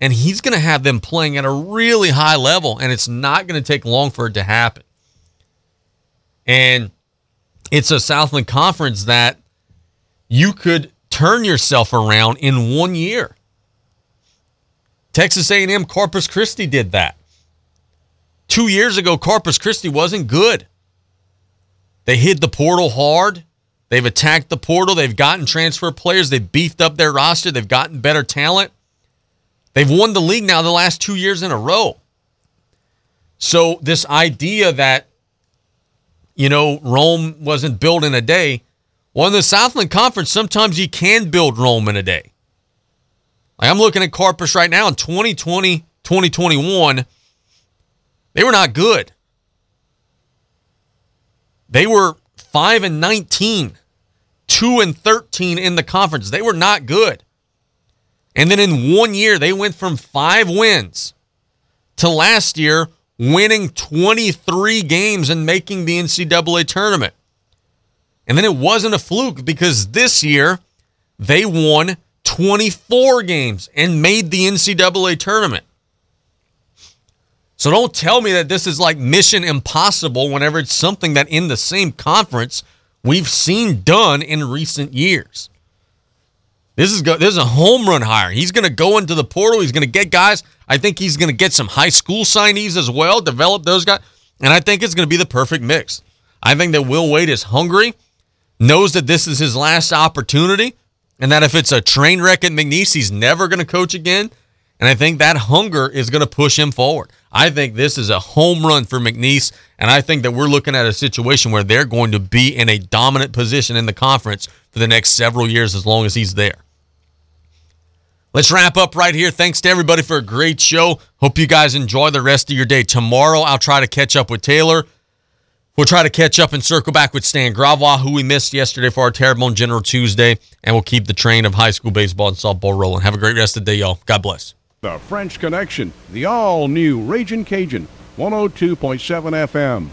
And he's going to have them playing at a really high level. And it's not going to take long for it to happen. And it's a Southland Conference that you could turn yourself around in one year. Texas A and M Corpus Christi did that. Two years ago, Corpus Christi wasn't good. They hit the portal hard. They've attacked the portal. They've gotten transfer players. They've beefed up their roster. They've gotten better talent. They've won the league now the last two years in a row. So this idea that, you know, Rome wasn't built in a day. Well, in the Southland Conference, sometimes you can build Rome in a day. Like, I'm looking at Corpus right now in twenty twenty, twenty twenty-one. They were not good. They were five and nineteen, two and thirteen in the conference. They were not good. And then in one year, they went from five wins to last year, winning twenty-three games and making the N C double A tournament. And then it wasn't a fluke, because this year they won twenty-four games and made the N C double A tournament. So don't tell me that this is like mission impossible whenever it's something that in the same conference we've seen done in recent years. This is go- this is a home run hire. He's going to go into the portal. He's going to get guys. I think he's going to get some high school signees as well, develop those guys. And I think it's going to be the perfect mix. I think that Will Wade is hungry, knows that this is his last opportunity, and that if it's a train wreck at McNeese, he's never going to coach again. And I think that hunger is going to push him forward. I think this is a home run for McNeese, and I think that we're looking at a situation where they're going to be in a dominant position in the conference for the next several years as long as he's there. Let's wrap up right here. Thanks to everybody for a great show. Hope you guys enjoy the rest of your day. Tomorrow, I'll try to catch up with Taylor. We'll try to catch up and circle back with Stan Gravois, who we missed yesterday for our Terrebonne General Tuesday, and we'll keep the train of high school baseball and softball rolling. Have a great rest of the day, y'all. God bless. The French Connection, the all-new Ragin' Cajun, one oh two point seven F M.